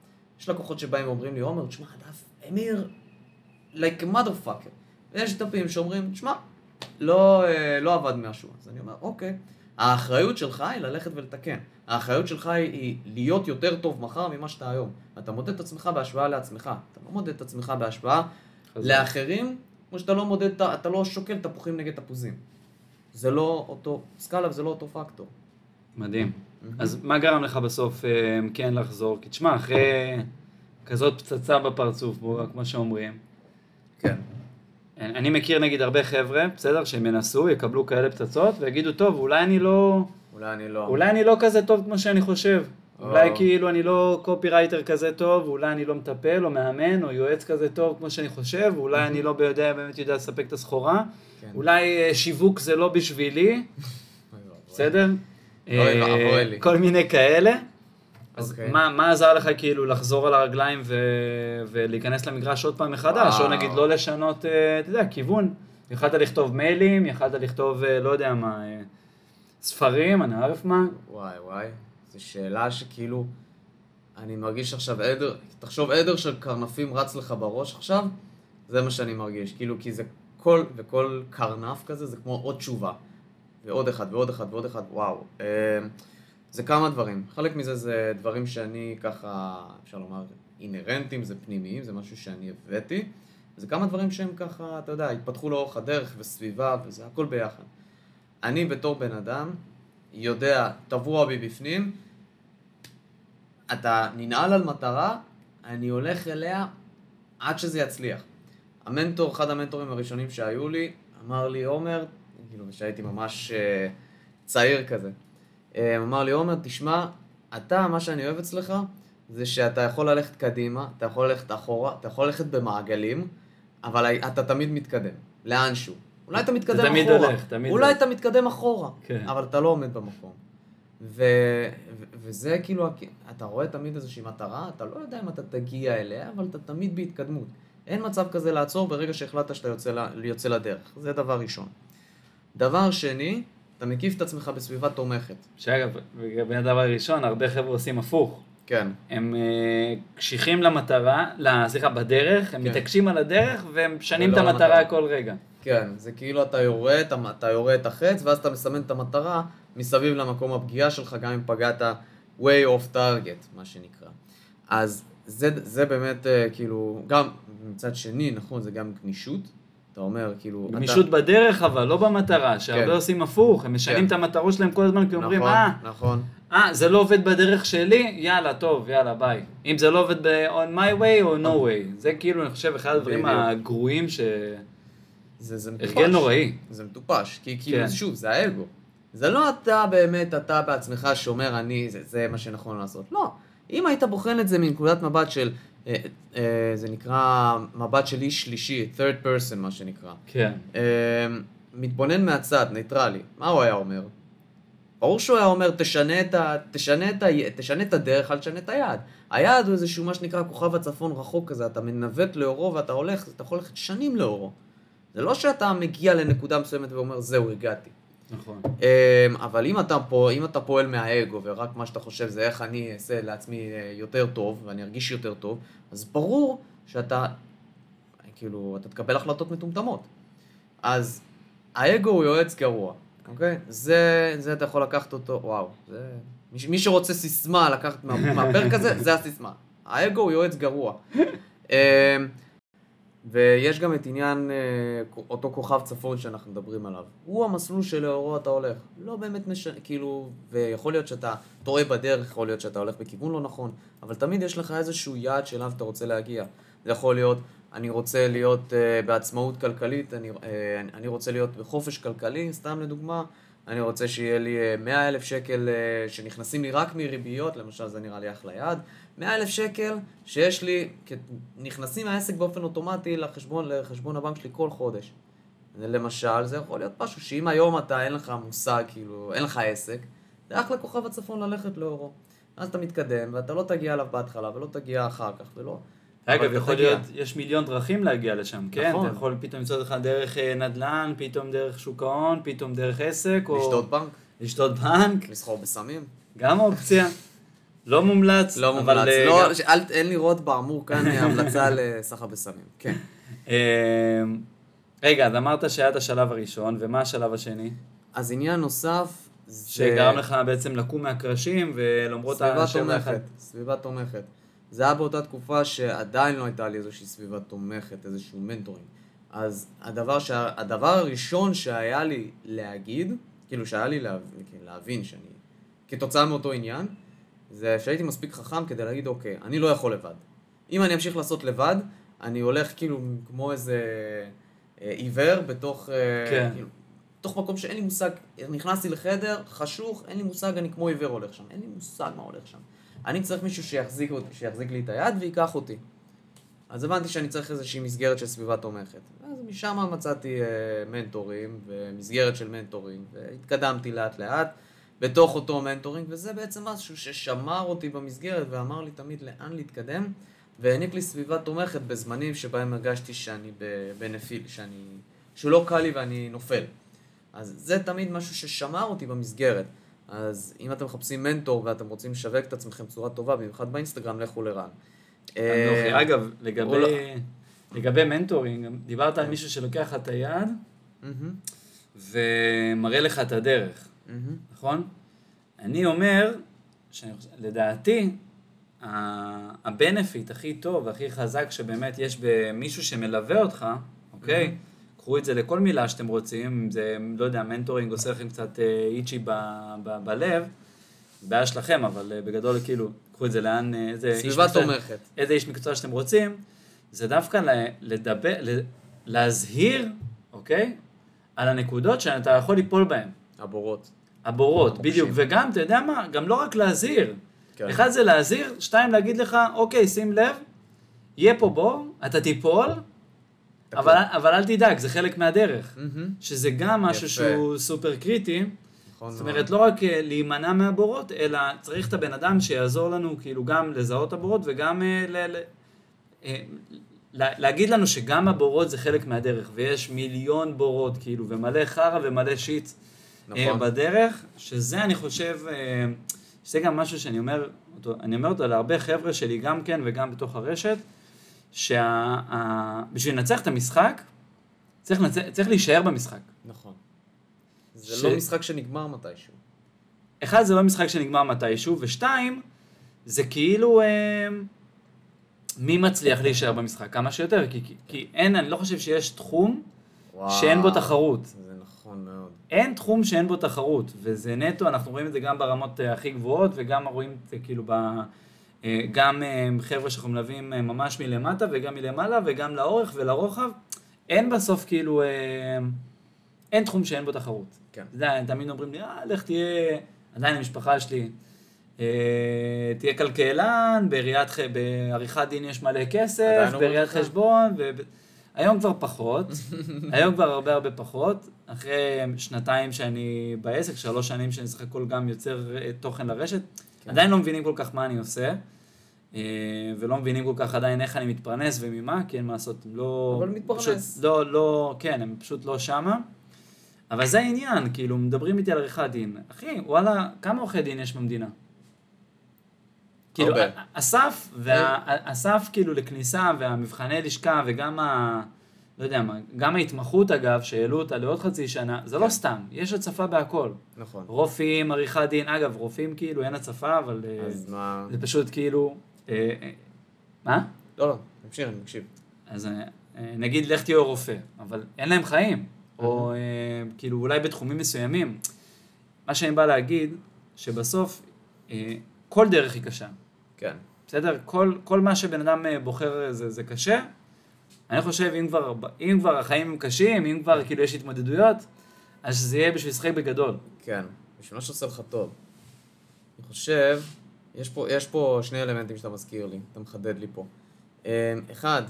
יש לקוחות שבאים ואומרים לי, עומר, תשמע, הדף אמיר, like a motherfucker. ויש דפים שאומרים, תשמע, לא, לא עבד משהו. אז אני אומר, אוקיי. האחריות שלך היא ללכת ולתקן. האחריות שלך היא להיות יותר טוב מחר ממה שאתה היום. אתה מודד את עצמך בהשוואה לעצמך. אתה לא מודד את עצמך בהשוואה לאחרים, כמו שאתה לא מודד, אתה לא שוקל תפוחים נגד תפוזים. זה לא אותו סקאלה וזה לא אותו פקטור. מדהים. אז מה גרם לך בסוף כן לחזור? כי תשמע, אחרי כזאת פצצה בפרצוף, כמו שאומרים. כן. אני מכיר נגיד הרבה חבר'ה, בסדר, שהם ינסו, יקבלו כאלה פצצות ויגידו, טוב, אולי אני לא... אולי אני לא... אולי אני לא כזה טוב כמו שאני חושב. אולי כאילו אני לא קופי רייטר כזה טוב, אולי אני לא מטפל או מאמן או יועץ כזה טוב כמו שאני חושב, אולי אני לא יודע, באמת יודע לספק את הסחורה, אולי שיווק זה לא בשבילי, בסדר? כל מיני כאלה. אז מה עזר לך כאילו לחזור על הרגליים ולהיכנס למגרש עוד פעם מחדש, או נגיד לא לשנות, אתה יודע, כיוון. יכלת לכתוב מיילים, יכלת לכתוב, לא יודע מה, ספרים, אני ערף מה. וואי וואי. זו שאלה שכאילו, אני מרגיש עכשיו עדר, תחשוב עדר של קרנפים רץ לך בראש עכשיו, זה מה שאני מרגיש, כאילו כי זה כל, וכל קרנף כזה זה כמו עוד תשובה, ועוד אחד ועוד אחד ועוד אחד, וואו. זה כמה דברים, חלק מזה זה דברים שאני ככה, אפשר לומר, אינרנטים, זה פנימיים, זה משהו שאני הבאתי, זה כמה דברים שהם ככה, אתה יודע, התפתחו לאורך הדרך וסביבה וזה הכל ביחד. אני בתור בן אדם, יודע, תבוע בי בפנים, אתה ננעל על מטרה, אני הולך אליה עד שזה יצליח. המנטור, אחד המנטורים הראשונים שהיו לי, אמר לי עומר, כאילו שהייתי ממש uh, צעיר כזה, uh, אמר לי עומר, תשמע, אתה, מה שאני אוהב אצלך, זה שאתה יכול ללכת קדימה, אתה יכול ללכת אחורה, אתה יכול ללכת במעגלים, אבל אתה תמיד מתקדם, לאנשהו. אולי אתה מתקדם אחורה, אולי אתה מתקדם אחורה, אבל אתה לא עומד במקום. וזה כאילו, אתה רואה תמיד איזושהי מטרה, אתה לא יודע אם אתה תגיע אליה, אבל אתה תמיד בהתקדמות. אין מצב כזה לעצור ברגע שהחלטת שאתה יוצא לדרך. זה דבר ראשון. דבר שני, אתה מקיף את עצמך בסביבה תומכת. שאגב, בגבי הדבר הראשון, הרבה חבר'ה עושים הפוך. כן. הם קשיחים למטרה, סליחה, בדרך, הם מתעקשים על הדרך, והם שנים את המטרה כל רגע. כן, זה כאילו אתה יורה, אתה יורה את החץ, ואז אתה מסמן את המטרה מסביב למקום הפגיעה שלך, גם אם פגעת way off target, מה שנקרא. אז זה, זה באמת, כאילו, גם מצד שני, נכון, זה גם גמישות. אתה אומר, כאילו, גמישות אתה... בדרך, אבל לא במטרה, שהרבה כן. עושים הפוך, הם משנים כן. את המטרות שלהם כל הזמן, כי נכון, אומרים, אה, נכון. אה, זה לא עובד בדרך שלי, יאללה, טוב, יאללה, ביי. אם זה לא עובד ב-on my way או no way, זה כאילו, אני חושב, אחד הדברים הגרועים ש... זה, זה מטופש. הרגל נוראי. זה מטופש, כי כאילו, כן. שוב, זה האגו. זה לא אתה באמת, אתה בעצמך שאומר, אני, זה, זה מה שנכון לעשות. לא. אם היית בוחן את זה מנקודת מבט של, אה, אה, זה נקרא מבט של איש שלישי, third person מה שנקרא. כן. אה, מתבונן מהצד, ניטרלי. מה הוא היה אומר? ברור שהוא היה אומר, תשנה את, ה, תשנה את, ה, תשנה את הדרך, אל תשנה את היעד. היעד הוא איזשהו מה שנקרא כוכב הצפון רחוק כזה, אתה מנווט לאורו ואתה הולך, אתה יכול ללכת שנים לאורו. זה לא שאתה מגיע לנקודה מסוימת ואומר, זהו, הגעתי. נכון. אבל אם אתה, פה, אם אתה פועל מהאגו ורק מה שאתה חושב זה איך אני אעשה לעצמי יותר טוב ואני ארגיש יותר טוב, אז ברור שאתה, כאילו, אתה תקבל החלטות מטומטמות. אז האגו הוא יועץ גרוע, אוקיי? זה, זה אתה יכול לקחת אותו, וואו, זה... מי שרוצה סיסמה לקחת מהפרק הזה, זה הסיסמה. האגו הוא יועץ גרוע. ויש גם את עניין אותו כוכב צפון שאנחנו מדברים עליו. הוא המסלול שלאורו אתה הולך. לא באמת משנה, כאילו, ויכול להיות שאתה טועה בדרך, יכול להיות שאתה הולך בכיוון לא נכון, אבל תמיד יש לך איזשהו יעד שאליו אתה רוצה להגיע. זה יכול להיות, אני רוצה להיות uh, בעצמאות כלכלית, אני, uh, אני רוצה להיות בחופש כלכלי, סתם לדוגמה, אני רוצה שיהיה לי מאה אלף שקל uh, שנכנסים לי רק מריביות, למשל זה נראה לי אחלה יעד, מאה אלף שקל שיש לי, נכנסים מהעסק באופן אוטומטי לחשבון, לחשבון הבנק שלי כל חודש. למשל, זה יכול להיות משהו שאם היום אתה אין לך מושג, כאילו, אין לך עסק, זה אחלה כוכב הצפון ללכת לאורו. אז אתה מתקדם, ואתה לא תגיע אליו בהתחלה, ולא תגיע אחר כך, ולא... אגב, יכול להיות, יש מיליון דרכים להגיע לשם, כן? אתה יכול פתאום למצוא לך דרך נדל"ן, פתאום דרך שוק ההון, פתאום דרך עסק, או... לשתות בנק. לשתות בנק. לסחור בסמים. גם אופציה. לא מומלץ, לא אבל... מומלץ. לא, שאל, אין לראות באמור כאן המלצה לסחר בסמים. כן. רגע, אז אמרת שהיה את השלב הראשון, ומה השלב השני? אז עניין נוסף... שגרם זה... לך בעצם לקום מהקרשים, ולמרות השם לאחד. סביבה תומכת. זה היה באותה תקופה שעדיין לא הייתה לי איזושהי סביבה תומכת, איזשהו מנטורים. אז הדבר, שה... הדבר הראשון שהיה לי להגיד, כאילו שהיה לי להבין, להבין שאני... כתוצאה מאותו עניין, זה שהייתי מספיק חכם כדי להגיד, אוקיי, אני לא יכול לבד. אם אני אמשיך לעשות לבד, אני הולך כאילו כמו איזה עיוור בתוך, כן. כאילו, בתוך מקום שאין לי מושג, נכנסתי לחדר, חשוך, אין לי מושג, אני כמו עיוור הולך שם, אין לי מושג מה הולך שם. אני צריך מישהו שיחזיק אותי, שיחזיק לי את היד ויקח אותי. אז הבנתי שאני צריך איזושהי מסגרת של סביבה תומכת. אז משם מצאתי מנטורים, ומסגרת של מנטורים, והתקדמתי לאט לאט. בתוך אותו מנטורינג, וזה בעצם משהו ששמר אותי במסגרת ואמר לי תמיד לאן להתקדם, והעניק לי סביבה תומכת בזמנים שבהם הרגשתי שאני בנפיל, שאני, שהוא לא קל לי ואני נופל. אז זה תמיד משהו ששמר אותי במסגרת. אז אם אתם מחפשים מנטור ואתם רוצים לשווק את עצמכם צורה טובה, במיוחד באינסטגרם, לכו לרן. אגב, לגבי מנטורינג, דיברת על מישהו שלוקח את היד, ומראה לך את הדרך. נכון? אני אומר, לדעתי, הבנפיט הכי טוב והכי חזק שבאמת יש במישהו שמלווה אותך, אוקיי? קחו את זה לכל מילה שאתם רוצים, זה, לא יודע, מנטורינג עושה לכם קצת איצ'י בלב, בעיה שלכם, אבל בגדול, כאילו, קחו את זה לאן, סביבה תומכת. איזה איש מקצוע שאתם רוצים, זה דווקא לדבר, להזהיר, אוקיי? על הנקודות שאתה יכול ליפול בהן. הבורות. הבורות, בדיוק, וגם, אתה יודע מה, גם לא רק להזהיר. כן. אחד זה להזהיר, שתיים להגיד לך, אוקיי, שים לב, יהיה פה בור, אתה תיפול, אבל, אבל אל תדאג, זה חלק מהדרך, mm-hmm. שזה גם משהו יפה. שהוא סופר קריטי, זאת אומרת, לא רק להימנע מהבורות, אלא צריך את הבן אדם שיעזור לנו כאילו גם לזהות הבורות, וגם להגיד לנו שגם הבורות זה חלק מהדרך, ויש מיליון בורות כאילו, ומלא חרה ומלא שיט בדרך, שזה אני חושב, שזה גם משהו שאני אומר, אני אומר אותו להרבה חבר'ה שלי גם כן וגם בתוך הרשת, שבשביל לנצח את המשחק, צריך, לנצח, צריך להישאר במשחק. נכון. זה ש... לא משחק שנגמר מתישהו. אחד, זה לא משחק שנגמר מתישהו, ושתיים, זה כאילו, אה, מי מצליח להישאר במשחק? כמה שיותר, כי, כי, כי אין, אני לא חושב שיש תחום וואו, שאין בו תחרות. זה נכון מאוד. אין תחום שאין בו תחרות, וזה נטו, אנחנו רואים את זה גם ברמות הכי גבוהות, וגם רואים את זה כאילו ב... גם חבר'ה שאנחנו מלווים ממש מלמטה וגם מלמעלה וגם לאורך ולרוחב, אין בסוף כאילו, אין תחום שאין בו תחרות. כן. תמיד אומרים לי, אה, לך תהיה, עדיין המשפחה שלי, תהיה כלכלן, בעריכת דין יש מלא כסף, בעריכת חשבון, היום כבר פחות, היום כבר הרבה הרבה פחות, אחרי שנתיים שאני בעסק, שלוש שנים שאני סך הכל גם יוצר תוכן לרשת, עדיין לא מבינים כל כך מה אני עושה, ולא מבינים כל כך עדיין איך אני מתפרנס וממה, כי אין מה לעשות, לא... אבל מתפרנס. לא, לא, כן, הם פשוט לא שמה. אבל זה העניין, כאילו, מדברים איתי על עריכת דין. אחי, וואלה, כמה עורכי דין יש במדינה? כאילו, הסף, הסף כאילו לכניסה והמבחני לשכה וגם ה... לא יודע מה, גם ההתמחות אגב, שהעלו אותה לעוד חצי שנה, זה לא סתם, יש הצפה בהכל. נכון. רופאים, עריכת דין, אגב, רופאים כאילו, אין הצפה, אבל זה פשוט כאילו... מה? לא, לא, תמשיך, אני מקשיב. אז נגיד, לך תהיה רופא, אבל אין להם חיים, או כאילו אולי בתחומים מסוימים. מה שאני בא להגיד, שבסוף כל דרך היא קשה. כן. בסדר? כל מה שבן אדם בוחר זה קשה, אני חושב, אם כבר, אם כבר החיים הם קשים, אם כבר כאילו יש התמודדויות, אז שזה יהיה בשביל שחק בגדול. כן, בשביל מה שעושה לך טוב. אני חושב, יש פה, יש פה שני אלמנטים שאתה מזכיר לי, אתה מחדד לי פה. אחד,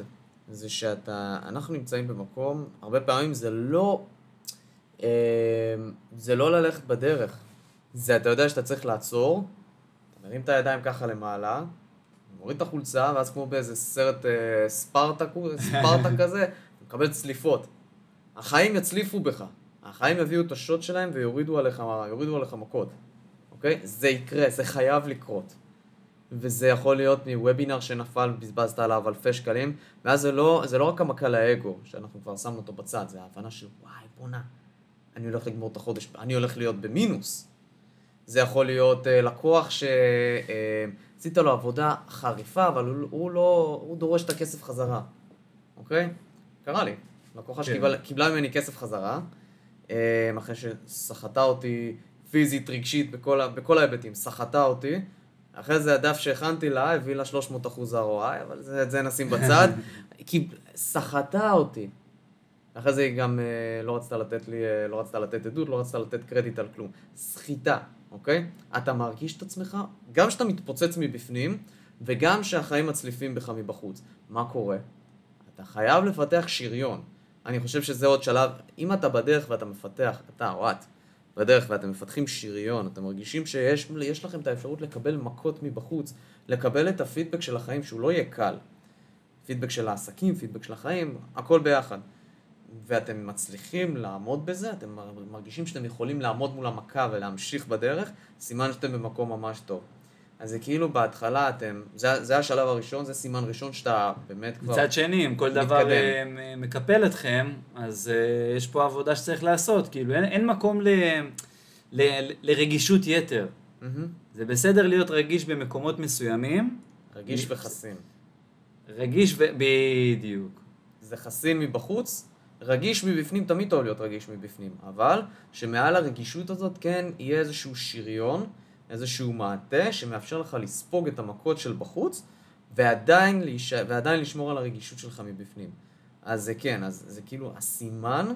זה שאתה, אנחנו נמצאים במקום, הרבה פעמים זה לא, זה לא ללכת בדרך. זה, אתה יודע שאתה צריך לעצור, אתה מרים את הידיים ככה למעלה, מוריד את החולצה, ואז כמו באיזה סרט אה, ספרטה, ספרטה כזה, מקבל צליפות. החיים יצליפו בך. החיים יביאו את השוט שלהם ויורידו עליך, יורידו עליך מכות. אוקיי? זה יקרה, זה חייב לקרות. וזה יכול להיות מוובינר שנפל, בזבזת עליו אלפי שקלים, ואז זה לא, זה לא רק המכה לאגו, שאנחנו כבר שמנו אותו בצד, זה ההבנה של וואי, בונה, אני הולך לגמור את החודש, אני הולך להיות במינוס. זה יכול להיות אה, לקוח ש... אה, עשית לו עבודה חריפה, אבל הוא, הוא לא, הוא דורש את הכסף חזרה, אוקיי? קרה לי, לקוחה שקיבלה ממני כסף חזרה, אחרי שסחטה אותי פיזית, רגשית, בכל, בכל ההיבטים, סחטה אותי, אחרי זה הדף שהכנתי לה, הביא לה שלוש מאות אחוז אר או איי, אבל זה, את זה נשים בצד, כי סחטה אותי, אחרי זה היא גם לא רצתה לתת לי, לא רצתה לתת עדות, לא רצתה לתת קרדיט על כלום, סחיטה. אוקיי? אתה מרגיש את עצמך, גם שאתה מתפוצץ מבפנים, וגם שהחיים מצליפים בך מבחוץ. מה קורה? אתה חייב לפתח שריון. אני חושב שזה עוד שלב, אם אתה בדרך ואתה מפתח, אתה או את, בדרך ואתם מפתחים שריון, אתם מרגישים שיש יש לכם את האפשרות לקבל מכות מבחוץ, לקבל את הפידבק של החיים, שהוא לא יהיה קל. פידבק של העסקים, פידבק של החיים, הכל ביחד. ואתם מצליחים לעמוד בזה, אתם מרגישים שאתם יכולים לעמוד מול המכה ולהמשיך בדרך, סימן שאתם במקום ממש טוב. אז זה כאילו בהתחלה אתם, זה, זה השלב הראשון, זה סימן ראשון שאתה באמת כבר מתקדם. מצד שני, אם כל דבר מקפל אתכם, אז יש פה עבודה שצריך לעשות, כאילו אין, אין מקום ל, ל, לרגישות יתר. Mm-hmm. זה בסדר להיות רגיש במקומות מסוימים. רגיש וחסין. רגיש ו... בדיוק. זה חסין מבחוץ. רגיש מבפנים, תמיד טוב להיות רגיש מבפנים, אבל שמעל הרגישות הזאת כן יהיה איזשהו שריון, איזשהו מעטה שמאפשר לך לספוג את המכות של בחוץ, ועדיין, להיש... ועדיין לשמור על הרגישות שלך מבפנים. אז זה כן, אז זה כאילו הסימן,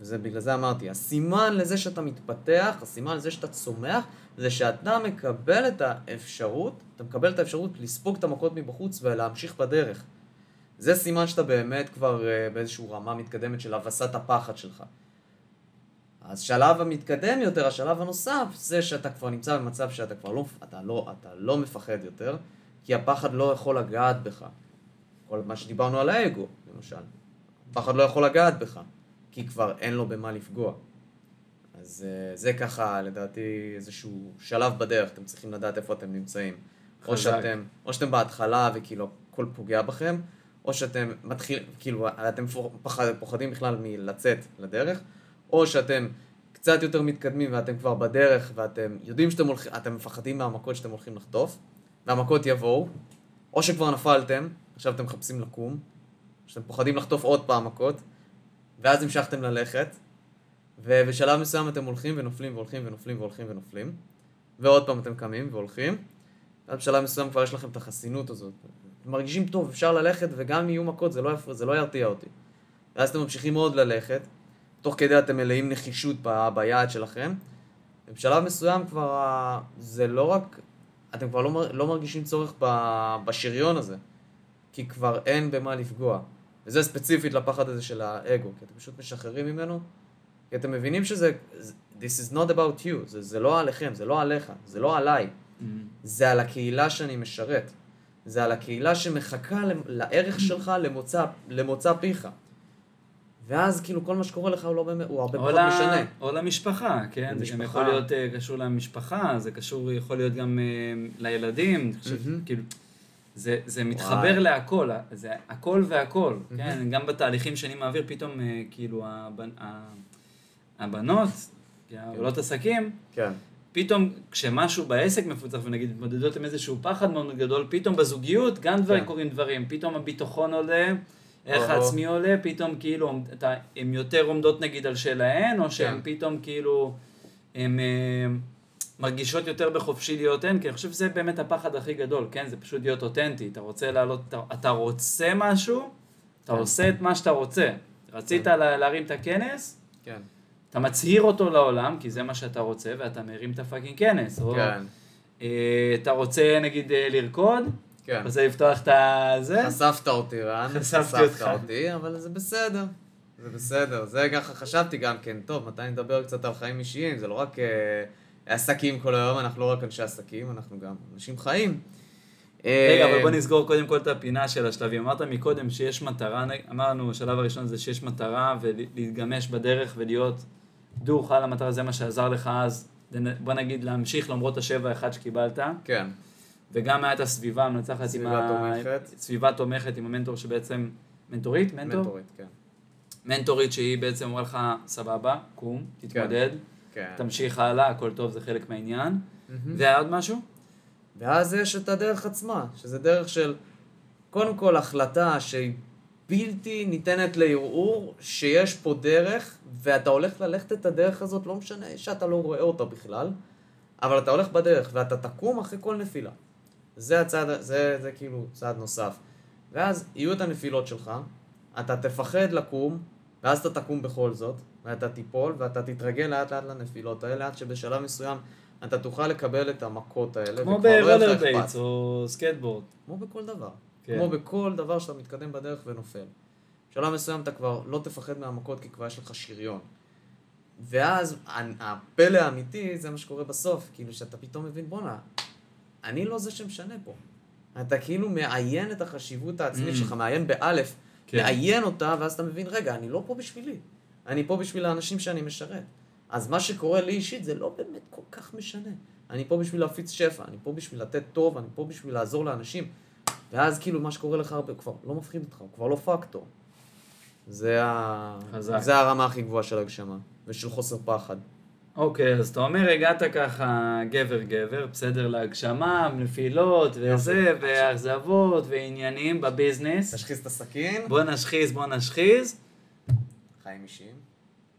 וזה בגלל זה אמרתי, הסימן לזה שאתה מתפתח, הסימן לזה שאתה צומח, זה שאתה מקבל את האפשרות, אתה מקבל את האפשרות לספוג את המכות מבחוץ ולהמשיך בדרך. זה סימן שאתה באמת כבר באיזשהו רמה מתקדמת של הבסת הפחד שלך. השלב המתקדם יותר, השלב הנוסף, זה שאתה כבר נמצא במצב שאתה כבר לא, אתה לא, אתה לא מפחד יותר, כי הפחד לא יכול לגעת בך. כל מה שדיברנו על האגו, למשל. הפחד לא יכול לגעת בך, כי כבר אין לו במה לפגוע. אז זה ככה, לדעתי, איזשהו שלב בדרך, אתם צריכים לדעת איפה אתם נמצאים. או שאתם, או שאתם בהתחלה וכאילו הכל פוגע בכם, או שאתם מתחיל, כאילו, אתם פחד, פוחדים בכלל מלצאת לדרך, או שאתם קצת יותר מתקדמים ואתם כבר בדרך ואתם יודעים שאתם הולכים, אתם מפחדים מהמכות שאתם הולכים לחטוף, והמכות יבואו, או שכבר נפלתם, עכשיו אתם מחפשים לקום, שאתם פוחדים לחטוף עוד פעם מכות, ואז המשכתם ללכת, ובשלב מסוים אתם הולכים ונופלים והולכים ונופלים והולכים ונופלים, ועוד פעם אתם קמים והולכים, אז בשלב מסוים כבר יש לכם את החסינות הזאת, אתם מרגישים טוב, אפשר ללכת וגם יהיו מכות, זה לא, יפר, זה לא ירתיע אותי, ואז אתם ממשיכים עוד ללכת, תוך כדי אתם מלאים נחישות ב- ביעד שלכם, ובשלב מסוים כבר זה לא רק, אתם כבר לא, לא מרגישים צורך ב- בשריון הזה, כי כבר אין במה לפגוע. וזה ספציפית לפחד הזה של האגו, כי אתם פשוט משחררים ממנו, כי אתם מבינים שזה, this is not about you, זה, זה לא עליכם, זה לא עליך, זה לא עליי, mm-hmm. זה על הקהילה שאני משרת, זה על הקהילה שמחכה לערך שלך, למוצא, למוצא פיך. ואז כאילו כל מה שקורה לך הוא, לא באמת, הוא הרבה פחות לה, משנה. או למשפחה, כן? למשפחה. זה יכול להיות uh, קשור למשפחה, זה קשור, יכול להיות גם uh, לילדים, mm-hmm. חושב, כאילו, זה, זה מתחבר וואי. להכל, זה הכל והכל, mm-hmm. כן? גם בתהליכים שאני מעביר פתאום, uh, כאילו, הבנ, הבנות, העולות עסקים, כן. פתאום כשמשהו בעסק מפוצח, ונגיד, מתמודדות עם איזשהו פחד מאוד גדול, פתאום בזוגיות גם דברים כן. קוראים דברים, פתאום הביטחון עולה, איך העצמי עולה, פתאום כאילו, הן יותר עומדות נגיד על שלהן, או שהן פתאום כאילו, הן מרגישות יותר בחופשי להיות הן, כי אני חושב שזה באמת הפחד הכי גדול, כן? זה פשוט להיות אותנטי, אתה רוצה לעלות, אתה רוצה משהו, אתה עושה את מה שאתה רוצה. רצית להרים את הכנס, אתה מצהיר אותו לעולם, כי זה מה שאתה רוצה, ואתה מרים את הפאקינג כנס. אתה רוצה נגיד לרקוד, כן. רוצה לפתוח את זה? חשפת אותי, רן. חשפתי אותך. אותי, אבל זה בסדר. זה בסדר. זה ככה חשבתי גם כן, טוב, מתי נדבר קצת על חיים אישיים? זה לא רק uh, עסקים כל היום, אנחנו לא רק אנשי עסקים, אנחנו גם אנשים חיים. רגע, אבל בוא נסגור קודם כל את הפינה של השלבים. אמרת מקודם שיש מטרה, אמרנו, השלב הראשון זה שיש מטרה ולהתגמש בדרך ולהיות דוח על המטרה, זה מה שעזר לך אז. בוא נגיד להמשיך למרות השבע אחד שקיבלת. כן. וגם היה את הסביבה, מנצחת עם הסביבה תומכת, עם המנטור שבעצם, מנטורית? מנטור? מנטורית, כן. מנטורית שהיא בעצם אומרה לך, סבבה, קום, תתמודד, כן. תמשיך הלאה, הכל טוב, זה חלק מהעניין. Mm-hmm. והיה עוד משהו? ואז יש את הדרך עצמה, שזה דרך של, קודם כל, החלטה שהיא בלתי ניתנת לערעור, שיש פה דרך, ואתה הולך ללכת את הדרך הזאת, לא משנה שאתה לא רואה אותה בכלל, אבל אתה הולך בדרך, ואתה תקום אחרי כל נפילה. זה הצעד, זה, זה כאילו צעד נוסף. ואז יהיו את הנפילות שלך, אתה תפחד לקום, ואז אתה תקום בכל זאת, ואתה תיפול, ואתה תתרגל לאט לאט לנפילות האלה, עד שבשלב מסוים אתה תוכל לקבל את המכות האלה. כמו ברולר בייטס או סקייטבורד. כמו בכל דבר. כן. כמו בכל דבר שאתה מתקדם בדרך ונופל. בשלב מסוים אתה כבר לא תפחד מהמכות, כי כבר יש לך שריון. ואז הפלא האמיתי זה מה שקורה בסוף, כאילו שאתה פתאום מבין, בונה, אני לא זה שמשנה פה. אתה כאילו מעיין את החשיבות העצמית mm. שלך, מעיין באלף, כן. מעיין אותה, ואז אתה מבין, רגע, אני לא פה בשבילי. אני פה בשביל האנשים שאני משרת. אז מה שקורה לי אישית זה לא באמת כל כך משנה. אני פה בשביל להפיץ שפע, אני פה בשביל לתת טוב, אני פה בשביל לעזור לאנשים. ואז כאילו מה שקורה לך הרבה, כבר לא מפחיד אותך, הוא כבר לא פקטור. זה, ה... זה הרמה הכי גבוהה של הגשמה, ושל חוסר פחד. אוקיי, אז אתה אומר, הגעת ככה גבר-גבר, בסדר להגשמה, נפילות וזה, והאכזבות ועניינים בביזנס. תשחיז את הסכין. בוא נשחיז, בוא נשחיז. חיים אישיים.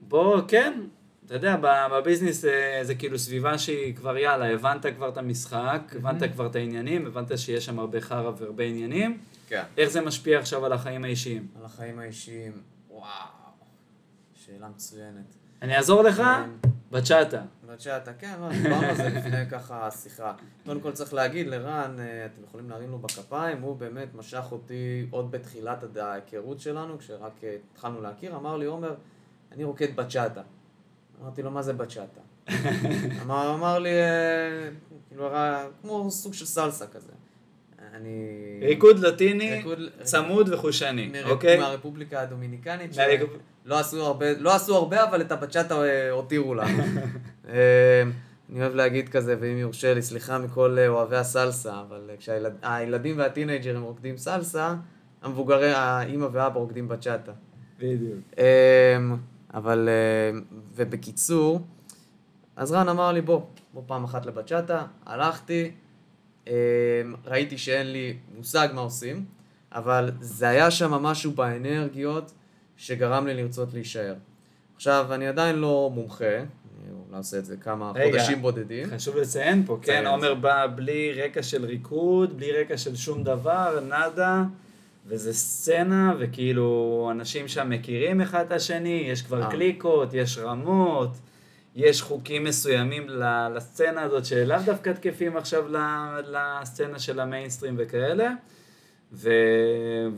בוא, כן. אתה יודע, בביזנס זה כאילו סביבה שהיא כבר יאללה, הבנת כבר את המשחק, הבנת כבר את העניינים, הבנת שיש שם הרבה חרב והרבה עניינים. כן. איך זה משפיע עכשיו על החיים האישיים? על החיים האישיים, וואו, שאלה מצוינת. אני אעזור לך? בצאטה. בצאטה, כן, דיברנו על זה לפני ככה שיחה. קודם כל צריך להגיד לרן, אתם יכולים להרים לו בכפיים, הוא באמת משך אותי עוד בתחילת ההיכרות שלנו, כשרק התחלנו להכיר, אמר לי, עומר, אני רוקד בצאטה. אמרתי לו, מה זה בצ'אטה? אמר, אמר לי, כאילו, כמו סוג של סלסה כזה. אני... ריקוד לטיני, ריקוד... צמוד וחושני, מ- אוקיי? מהרפובליקה הדומיניקנית, ש... לריקוד... לא, עשו הרבה, לא עשו הרבה, אבל את הבצ'אטה הותירו לה. אני אוהב להגיד כזה, ואם יורשה לי, סליחה מכל אוהבי הסלסה, אבל כשהילדים והטינג'רים רוקדים סלסה, המבוגרי, האמא ואבא רוקדים בצ'אטה. בדיוק. אבל, ובקיצור, אז רן אמר לי, בוא, בוא פעם אחת לבצ'אטה, הלכתי, ראיתי שאין לי מושג מה עושים, אבל זה היה שם משהו באנרגיות שגרם לי לרצות להישאר. עכשיו, אני עדיין לא מומחה, אולי עושה את זה כמה רגע, חודשים בודדים. חשוב לציין פה, כן, עומר בא בלי רקע של ריקוד, בלי רקע של שום דבר, נדה, וזה סצנה, וכאילו אנשים שם מכירים אחד את השני, יש כבר קליקות, יש רמות, יש חוקים מסוימים לסצנה הזאת, שאליו דווקא תקפים עכשיו לסצנה של המיינסטרים וכאלה, ו...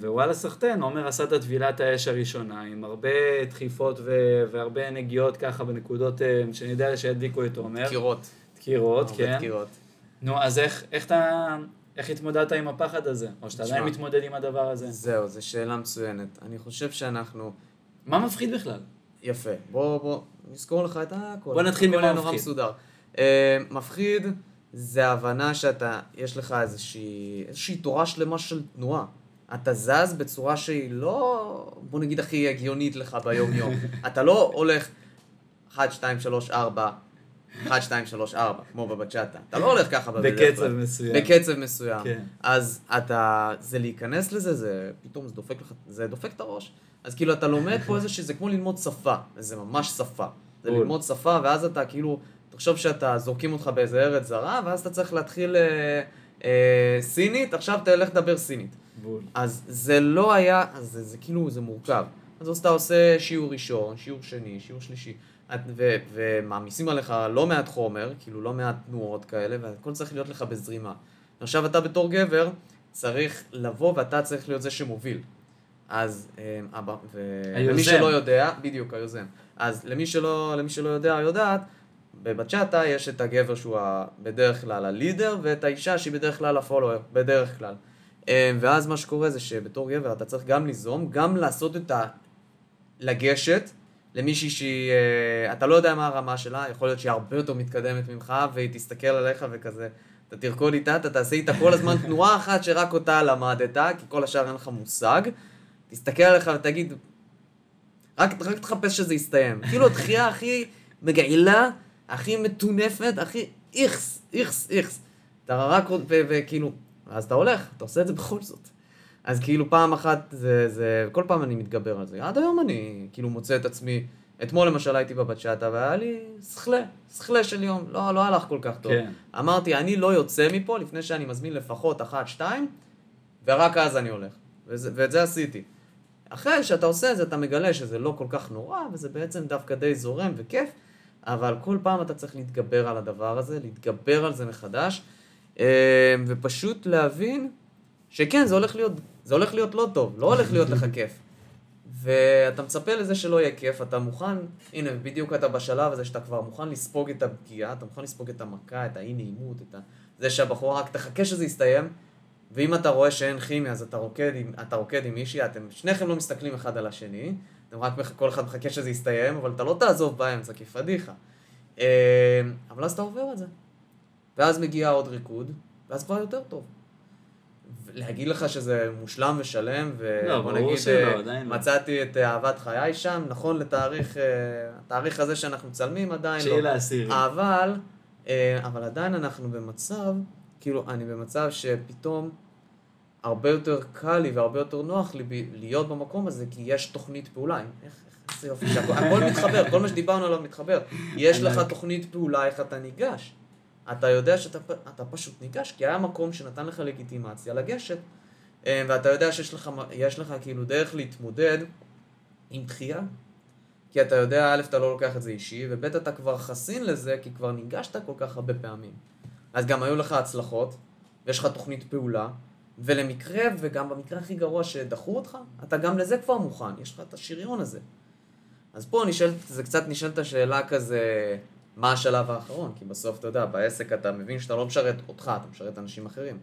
ווואלה סחטן, עומר עשה את הטבילת האש הראשונה, עם הרבה דחיפות ו... והרבה נגיעות ככה בנקודות שאני יודע שידליקו את עומר. תקירות. תקירות, כן. תקירות. נו, אז איך, איך אתה... איך התמודדת עם הפחד הזה? או שאתה עדיין מתמודד עם הדבר הזה? זהו, זו שאלה מצוינת. אני חושב שאנחנו... מה מפחיד בכלל? יפה. בוא, בוא, נזכור לך את הכל. בוא נתחיל ממה מפחיד. נורא מסודר. מפחיד זה ההבנה שאתה, יש לך איזושהי, איזושהי תורה שלמה של תנועה. אתה זז בצורה שהיא לא, בוא נגיד, הכי הגיונית לך ביום יום. אתה לא הולך אחת, שתיים, שלוש, ארבע, אחת, שתיים, שלוש, ארבע, כמו בבצ'אטה. אתה לא הולך ככה בבדרך כלל. בקצב מסוים. בקצב מסוים. כן. אז אתה, זה להיכנס לזה, זה פתאום זה דופק לך, זה דופק את הראש. אז כאילו אתה לומד פה איזה שזה כמו ללמוד שפה. זה ממש שפה. זה ללמוד שפה, ואז אתה כאילו, תחשוב שאתה זורקים אותך באיזה ארץ זרה, ואז אתה צריך להתחיל אה, אה, סינית, עכשיו תלך לדבר סינית. בול. אז זה לא היה, אז זה, זה כאילו, זה מורכב. אז אתה עושה שיעור ראשון, שיעור שני, שיעור שלישי. ו- ומעמיסים עליך לא מעט חומר, כאילו לא מעט תנועות כאלה, והכל צריך להיות לך בזרימה. עכשיו אתה בתור גבר צריך לבוא, ואתה צריך להיות זה שמוביל. אז אבא, ולמי שלא יודע, בדיוק היוזם. אז למי שלא, למי שלא יודע, יודעת, בבצ'אטה יש את הגבר שהוא בדרך כלל הלידר, ואת האישה שהיא בדרך כלל הפולואר, בדרך כלל. ואז מה שקורה זה שבתור גבר אתה צריך גם ליזום, גם לעשות את ה... לגשת, למישהי שאתה לא יודע מה הרמה שלה, יכול להיות שהיא הרבה יותר מתקדמת ממך, והיא תסתכל עליך וכזה, אתה תרקוד איתה, אתה תעשה איתה כל הזמן תנועה אחת שרק אותה למדת, כי כל השאר אין לך מושג, תסתכל עליך ותגיד, רק, רק תחפש שזה יסתיים. כאילו התחייה הכי מגעילה, הכי מטונפת, הכי איכס, איכס, איכס. אתה רק, וכאילו, אז אתה הולך, אתה עושה את זה בכל זאת. אז כאילו פעם אחת, זה, זה, כל פעם אני מתגבר על זה. עד היום אני כאילו מוצא את עצמי, אתמול למשל הייתי בבצ'אטה, והיה לי שכלה, שכלה של יום, לא, לא הלך כל כך טוב. כן. אמרתי, אני לא יוצא מפה לפני שאני מזמין לפחות אחת, שתיים, ורק אז אני הולך. וזה, ואת זה עשיתי. אחרי שאתה עושה את זה, אתה מגלה שזה לא כל כך נורא, וזה בעצם דווקא די זורם וכיף, אבל כל פעם אתה צריך להתגבר על הדבר הזה, להתגבר על זה מחדש, ופשוט להבין שכן, זה הולך להיות, זה הולך להיות לא טוב, לא הולך להיות לך כיף. ואתה מצפה לזה שלא יהיה כיף, אתה מוכן, הנה, בדיוק אתה בשלב הזה שאתה כבר מוכן לספוג את הפגיעה, אתה מוכן לספוג את המכה, את האי-נעימות, את ה... זה שהבחורה רק תחכה שזה יסתיים, ואם אתה רואה שאין כימיה, אז אתה רוקד עם, אתה רוקד עם מישהי, אתם שניכם לא מסתכלים אחד על השני, אתם רק כל אחד מחכה שזה יסתיים, אבל אתה לא תעזוב באמצע, כי פדיחה. אבל אז אתה עובר את זה. ואז מגיע עוד ריקוד, ואז כבר יותר טוב. להגיד לך שזה מושלם ושלם, ובוא נגיד, מצאתי את אהבת חיי שם, נכון לתאריך, התאריך הזה שאנחנו מצלמים עדיין לא, אבל, אבל עדיין אנחנו במצב, כאילו אני במצב שפתאום הרבה יותר קל לי והרבה יותר נוח לי להיות במקום הזה, כי יש תוכנית פעולה, איך זה יופי, הכל מתחבר, כל מה שדיברנו עליו מתחבר, יש לך תוכנית פעולה, איך אתה ניגש. אתה יודע שאתה פשוט ניגש, כי היה מקום שנתן לך לגיטימציה לגשת, ואתה יודע שיש לך, יש לך כאילו דרך להתמודד עם דחייה, כי אתה יודע, א', אתה לא לוקח את זה אישי, וב', אתה כבר חסין לזה, כי כבר ניגשת כל כך הרבה פעמים. אז גם היו לך הצלחות, ויש לך תוכנית פעולה, ולמקרה, וגם במקרה הכי גרוע שדחו אותך, אתה גם לזה כבר מוכן, יש לך את השריון הזה. אז פה נשאל, זה קצת נשאלת השאלה כזה, מה השלב האחרון? כי בסוף אתה יודע, בעסק אתה מבין שאתה לא משרת אותך, אתה משרת אנשים אחרים.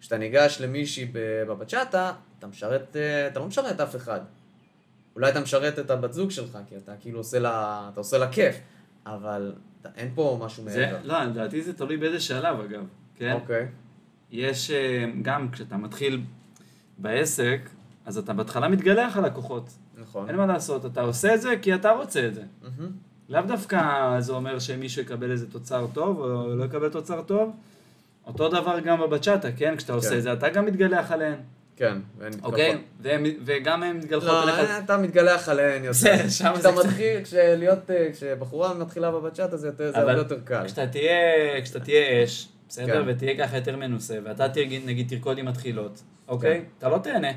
כשאתה ניגש למישהי בבצאטה, אתה משרת, אתה לא משרת אף אחד. אולי אתה משרת את הבת זוג שלך, כי אתה כאילו עושה לה, אתה עושה לה כיף, אבל אין פה משהו מעבר. לא, לדעתי זה תלוי באיזה שלב אגב, כן? אוקיי. יש גם כשאתה מתחיל בעסק, אז אתה בהתחלה מתגלח על הכוחות. נכון. אין מה לעשות, אתה עושה את זה כי אתה רוצה את זה. לאו דווקא זה אומר שמישהו יקבל איזה תוצר טוב או לא יקבל תוצר טוב. אותו דבר גם בבצ'אטה, כן? כשאתה עושה את זה, אתה גם מתגלח עליהן. כן, והן מתגלחות. אוקיי, וגם הן מתגלחות. לא, אתה מתגלח עליהן יותר. כשאתה מתחיל, כשבחורה מתחילה בבצ'אטה זה יותר קל. כשאתה תהיה אש, בסדר? ותהיה ככה יותר מנוסה, ואתה נגיד תרקוד עם התחילות, אוקיי? אתה לא תהנה.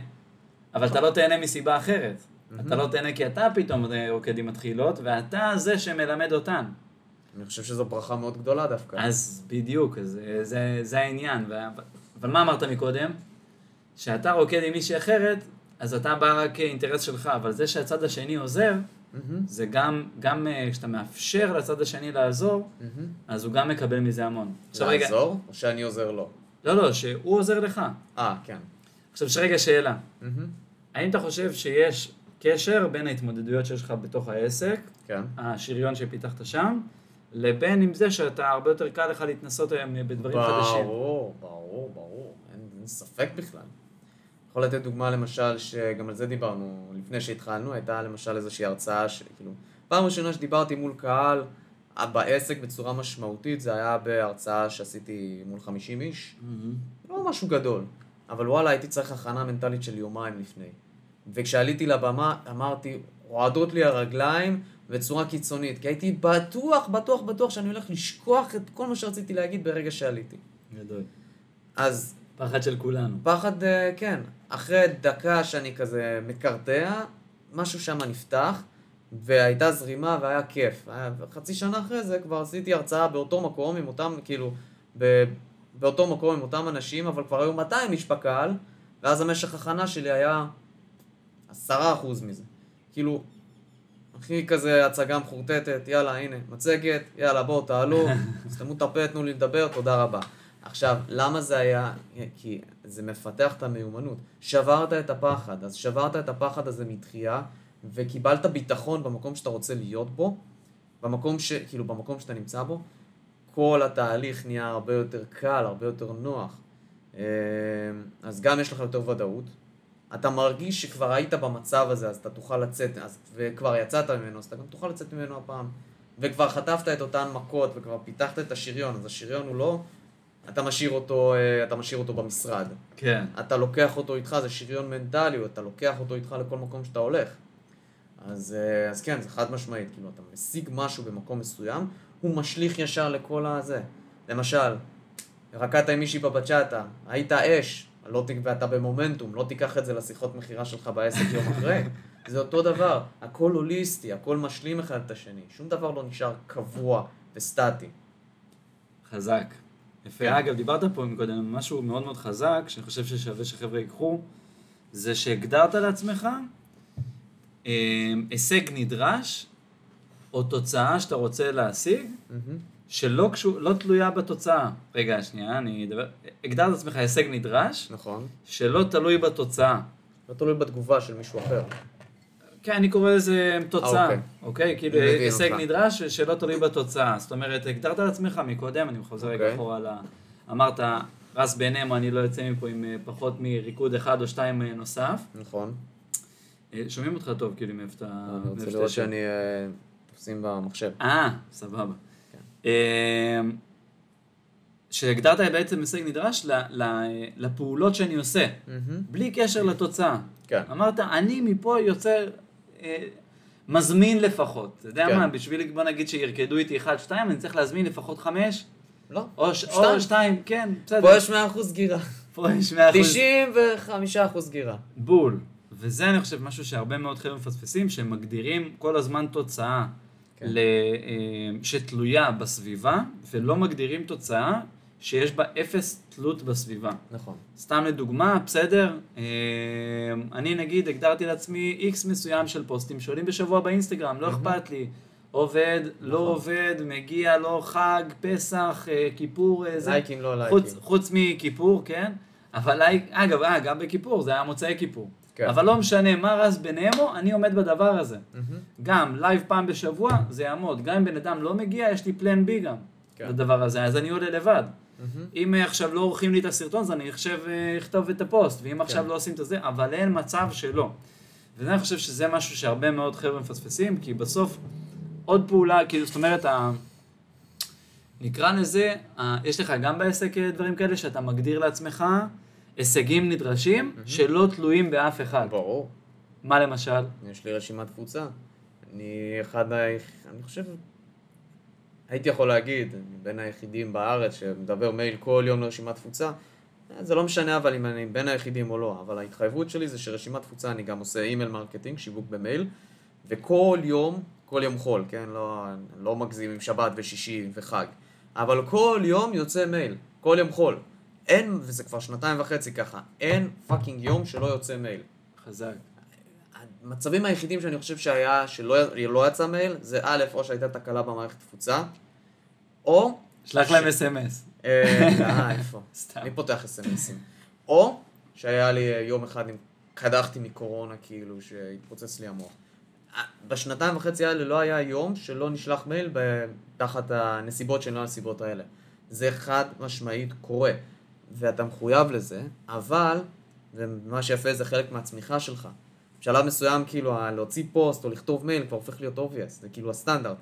אבל אתה לא תהנה מסיבה אחרת. אתה לא תהנה כי אתה פתאום רוקד עם התחילות, ואתה זה שמלמד אותן. אני חושב שזו ברכה מאוד גדולה דווקא. אז בדיוק, זה העניין. אבל מה אמרת מקודם? שאתה רוקד עם מישהי אחרת, אז אתה בא רק אינטרס שלך, אבל זה שהצד השני עוזר, זה גם כשאתה מאפשר לצד השני לעזור, אז הוא גם מקבל מזה המון. לעזור? או שאני עוזר לו? לא, לא, שהוא עוזר לך. אה, כן. עכשיו, שרגע שאלה. האם אתה חושב שיש קשר בין ההתמודדויות שיש לך בתוך העסק, השריון שפיתחת שם, לבין עם זה שאתה הרבה יותר קל לך להתנסות היום בדברים חדשים? ברור, ברור, ברור. אין ספק בכלל. יכול לתת דוגמה למשל, שגם על זה דיברנו לפני שהתחלנו, הייתה למשל איזושהי הרצאה שכאילו, פעם ראשונה שדיברתי מול קהל בעסק בצורה משמעותית, זה היה בהרצאה שעשיתי מול חמישים איש. לא משהו גדול. אבל וואלה, הייתי צריך הכנה מנטלית של יומיים לפני. וכשעליתי לבמה, אמרתי, רועדות לי הרגליים בצורה קיצונית, כי הייתי בטוח, בטוח, בטוח שאני הולך לשכוח את כל מה שרציתי להגיד ברגע שעליתי. גדול. אז... פחד של כולנו. פחד, כן. אחרי דקה שאני כזה מקרטע, משהו שם נפתח, והייתה זרימה והיה כיף. חצי שנה אחרי זה כבר עשיתי הרצאה באותו מקום, עם אותם, כאילו, ב... באותו מקום עם אותם אנשים, אבל כבר היו מאתיים איש בקהל, ואז המשך הכנה שלי היה עשרה אחוז מזה. כאילו, הכי כזה הצגה מחורטטת, יאללה, הנה, מצגת, יאללה, בואו, תעלו, סתמו תפה, תנו לי לדבר, תודה רבה. עכשיו, למה זה היה? כי זה מפתח את המיומנות. שברת את הפחד, אז שברת את הפחד הזה מתחייה, וקיבלת ביטחון במקום שאתה רוצה להיות בו, במקום ש... כאילו, במקום שאתה נמצא בו, כל התהליך נהיה הרבה יותר קל, הרבה יותר נוח. אז גם יש לך יותר ודאות. אתה מרגיש שכבר היית במצב הזה, אז אתה תוכל לצאת, אז, וכבר יצאת ממנו, אז אתה גם תוכל לצאת ממנו הפעם. וכבר חטפת את אותן מכות, וכבר פיתחת את השריון, אז השריון הוא לא... אתה משאיר אותו, אתה משאיר אותו במשרד. כן. אתה לוקח אותו איתך, זה שריון מנטלי, אתה לוקח אותו איתך לכל מקום שאתה הולך. אז, אז כן, זה חד משמעית, כאילו, אתה משיג משהו במקום מסוים, הוא משליך ישר לכל הזה. למשל, רקעת עם מישהי בבצ'אטה, היית אש, לא ת... ואתה במומנטום, לא תיקח את זה לשיחות מחירה שלך בעסק יום אחרי. זה אותו דבר, הכל הוליסטי, הכל משלים אחד את השני, שום דבר לא נשאר קבוע וסטטי. חזק. יפה, כן. אגב, דיברת פה מקודם, משהו מאוד מאוד חזק, שאני חושב ששווה שחבר'ה ייקחו, זה שהגדרת לעצמך, הישג נדרש, או תוצאה שאתה רוצה להשיג, שלא קשור, לא תלויה בתוצאה. רגע, שנייה, אני אדבר, הגדרת לעצמך הישג נדרש, נכון. שלא תלוי בתוצאה. לא תלוי בתגובה של מישהו אחר. כן, אני קורא לזה תוצאה, אוקיי? כאילו, הישג נדרש שלא תלוי בתוצאה. זאת אומרת, הגדרת לעצמך מקודם, אני מחוזר רגע אחורה ל... אמרת, רס ביניהם, אני לא יוצא מפה עם פחות מריקוד אחד או שתיים נוסף. נכון. שומעים אותך טוב, כאילו, מאיפה אתה... אני רוצה לראות שאני... עושים במחשב. אה, סבבה. שהגדרת בעצם הישג נדרש לפעולות שאני עושה, בלי קשר לתוצאה. אמרת, אני מפה יוצא מזמין לפחות. אתה יודע מה, בשביל, בוא נגיד שירקדו איתי אחד, שתיים, אני צריך להזמין לפחות חמש. לא. או שתיים, כן, בסדר. פה יש מאה אחוז גירה. פה יש מאה אחוז. תשעים וחמישה אחוז גירה. בול. וזה אני חושב משהו שהרבה מאוד חייבים מפספסים, שהם מגדירים כל הזמן תוצאה שתלויה בסביבה, ולא מגדירים תוצאה שיש בה אפס תלות בסביבה. נכון. סתם לדוגמה, בסדר, אני נגיד הגדרתי לעצמי איקס מסוים של פוסטים שעולים בשבוע באינסטגרם, לא אכפת לי, עובד, לא עובד, מגיע, לא חג, פסח, כיפור, לייקים, לא לייקים. חוץ מכיפור, כן? אבל אגב, גם בכיפור, זה היה מוצאי כיפור. אבל לא משנה מה רז בינימו, אני עומד בדבר הזה. גם לייב פעם בשבוע זה יעמוד, גם אם בן אדם לא מגיע, יש לי פלן בי גם לדבר הזה, אז אני עולה לבד. אם עכשיו לא עורכים לי את הסרטון, אז אני עכשיו אכתוב את הפוסט, ואם עכשיו לא עושים את זה, אבל אין מצב שלא. ואני חושב שזה משהו שהרבה מאוד חבר'ה מפספסים, כי בסוף עוד פעולה, כאילו, זאת אומרת, נקרא לזה, יש לך גם בעסק דברים כאלה שאתה מגדיר לעצמך, הישגים נדרשים שלא תלויים באף אחד. ברור. מה למשל? יש לי רשימת קבוצה. אני אחד, אני חושב, הייתי יכול להגיד, בין היחידים בארץ שמדבר מייל כל יום לרשימת תפוצה, זה לא משנה אבל אם אני בין היחידים או לא, אבל ההתחייבות שלי זה שרשימת תפוצה אני גם עושה אימייל מרקטינג, שיווק במייל, וכל יום, כל יום חול, כן? לא, לא מגזים עם שבת ושישי וחג, אבל כל יום יוצא מייל, כל יום חול. אין, וזה כבר שנתיים וחצי ככה, אין פאקינג יום שלא יוצא מייל. חזק. המצבים היחידים שאני חושב שהיה, שלא יצא מייל, זה א', או שהייתה תקלה במערכת תפוצה, או... שלח להם אס-אמס. אה, איפה? סתם. אני פותח אס-אמסים. או שהיה לי יום אחד, קדחתי מקורונה, כאילו, שהתפוצץ לי המוח. בשנתיים וחצי האלה לא היה יום שלא נשלח מייל תחת הנסיבות שלא הנסיבות האלה. זה חד משמעית קורה, ואתה מחויב לזה, אבל, ומה שיפה זה חלק מהצמיחה שלך, בשלב מסוים, כאילו, להוציא פוסט או לכתוב מייל כבר הופך להיות obvious, זה כאילו הסטנדרט.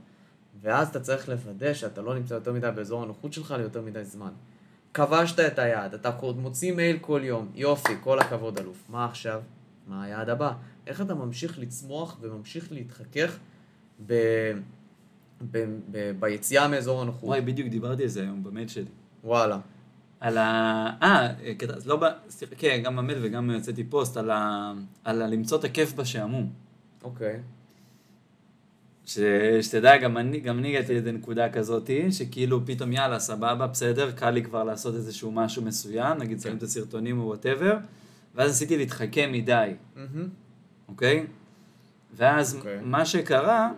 ואז אתה צריך לוודא שאתה לא נמצא יותר מדי באזור הנוחות שלך ליותר מדי זמן. כבשת את היעד, אתה מוציא מייל כל יום, יופי, כל הכבוד אלוף. מה עכשיו? מה היעד הבא? איך אתה ממשיך לצמוח וממשיך להתחכך ב... ב... ב... ביציאה מאזור הנוחות? וואי, בדיוק דיברתי על זה היום במייל שלי. וואלה. על ה... אה, לא ב... כן, גם במייל וגם יוצאתי פוסט על ה... על ה... למצוא את הכיף בשעמום. אוקיי. שתדע, גם אני, גם אני הגעתי לידי נקודה כזאת, שכאילו פתאום יאללה, סבבה, בסדר, קל לי כבר לעשות איזשהו משהו מסוים, נגיד שמים את הסרטונים או whatever, ואז עשיתי להתחכם מדי. אוקיי? ואז מה שקרה...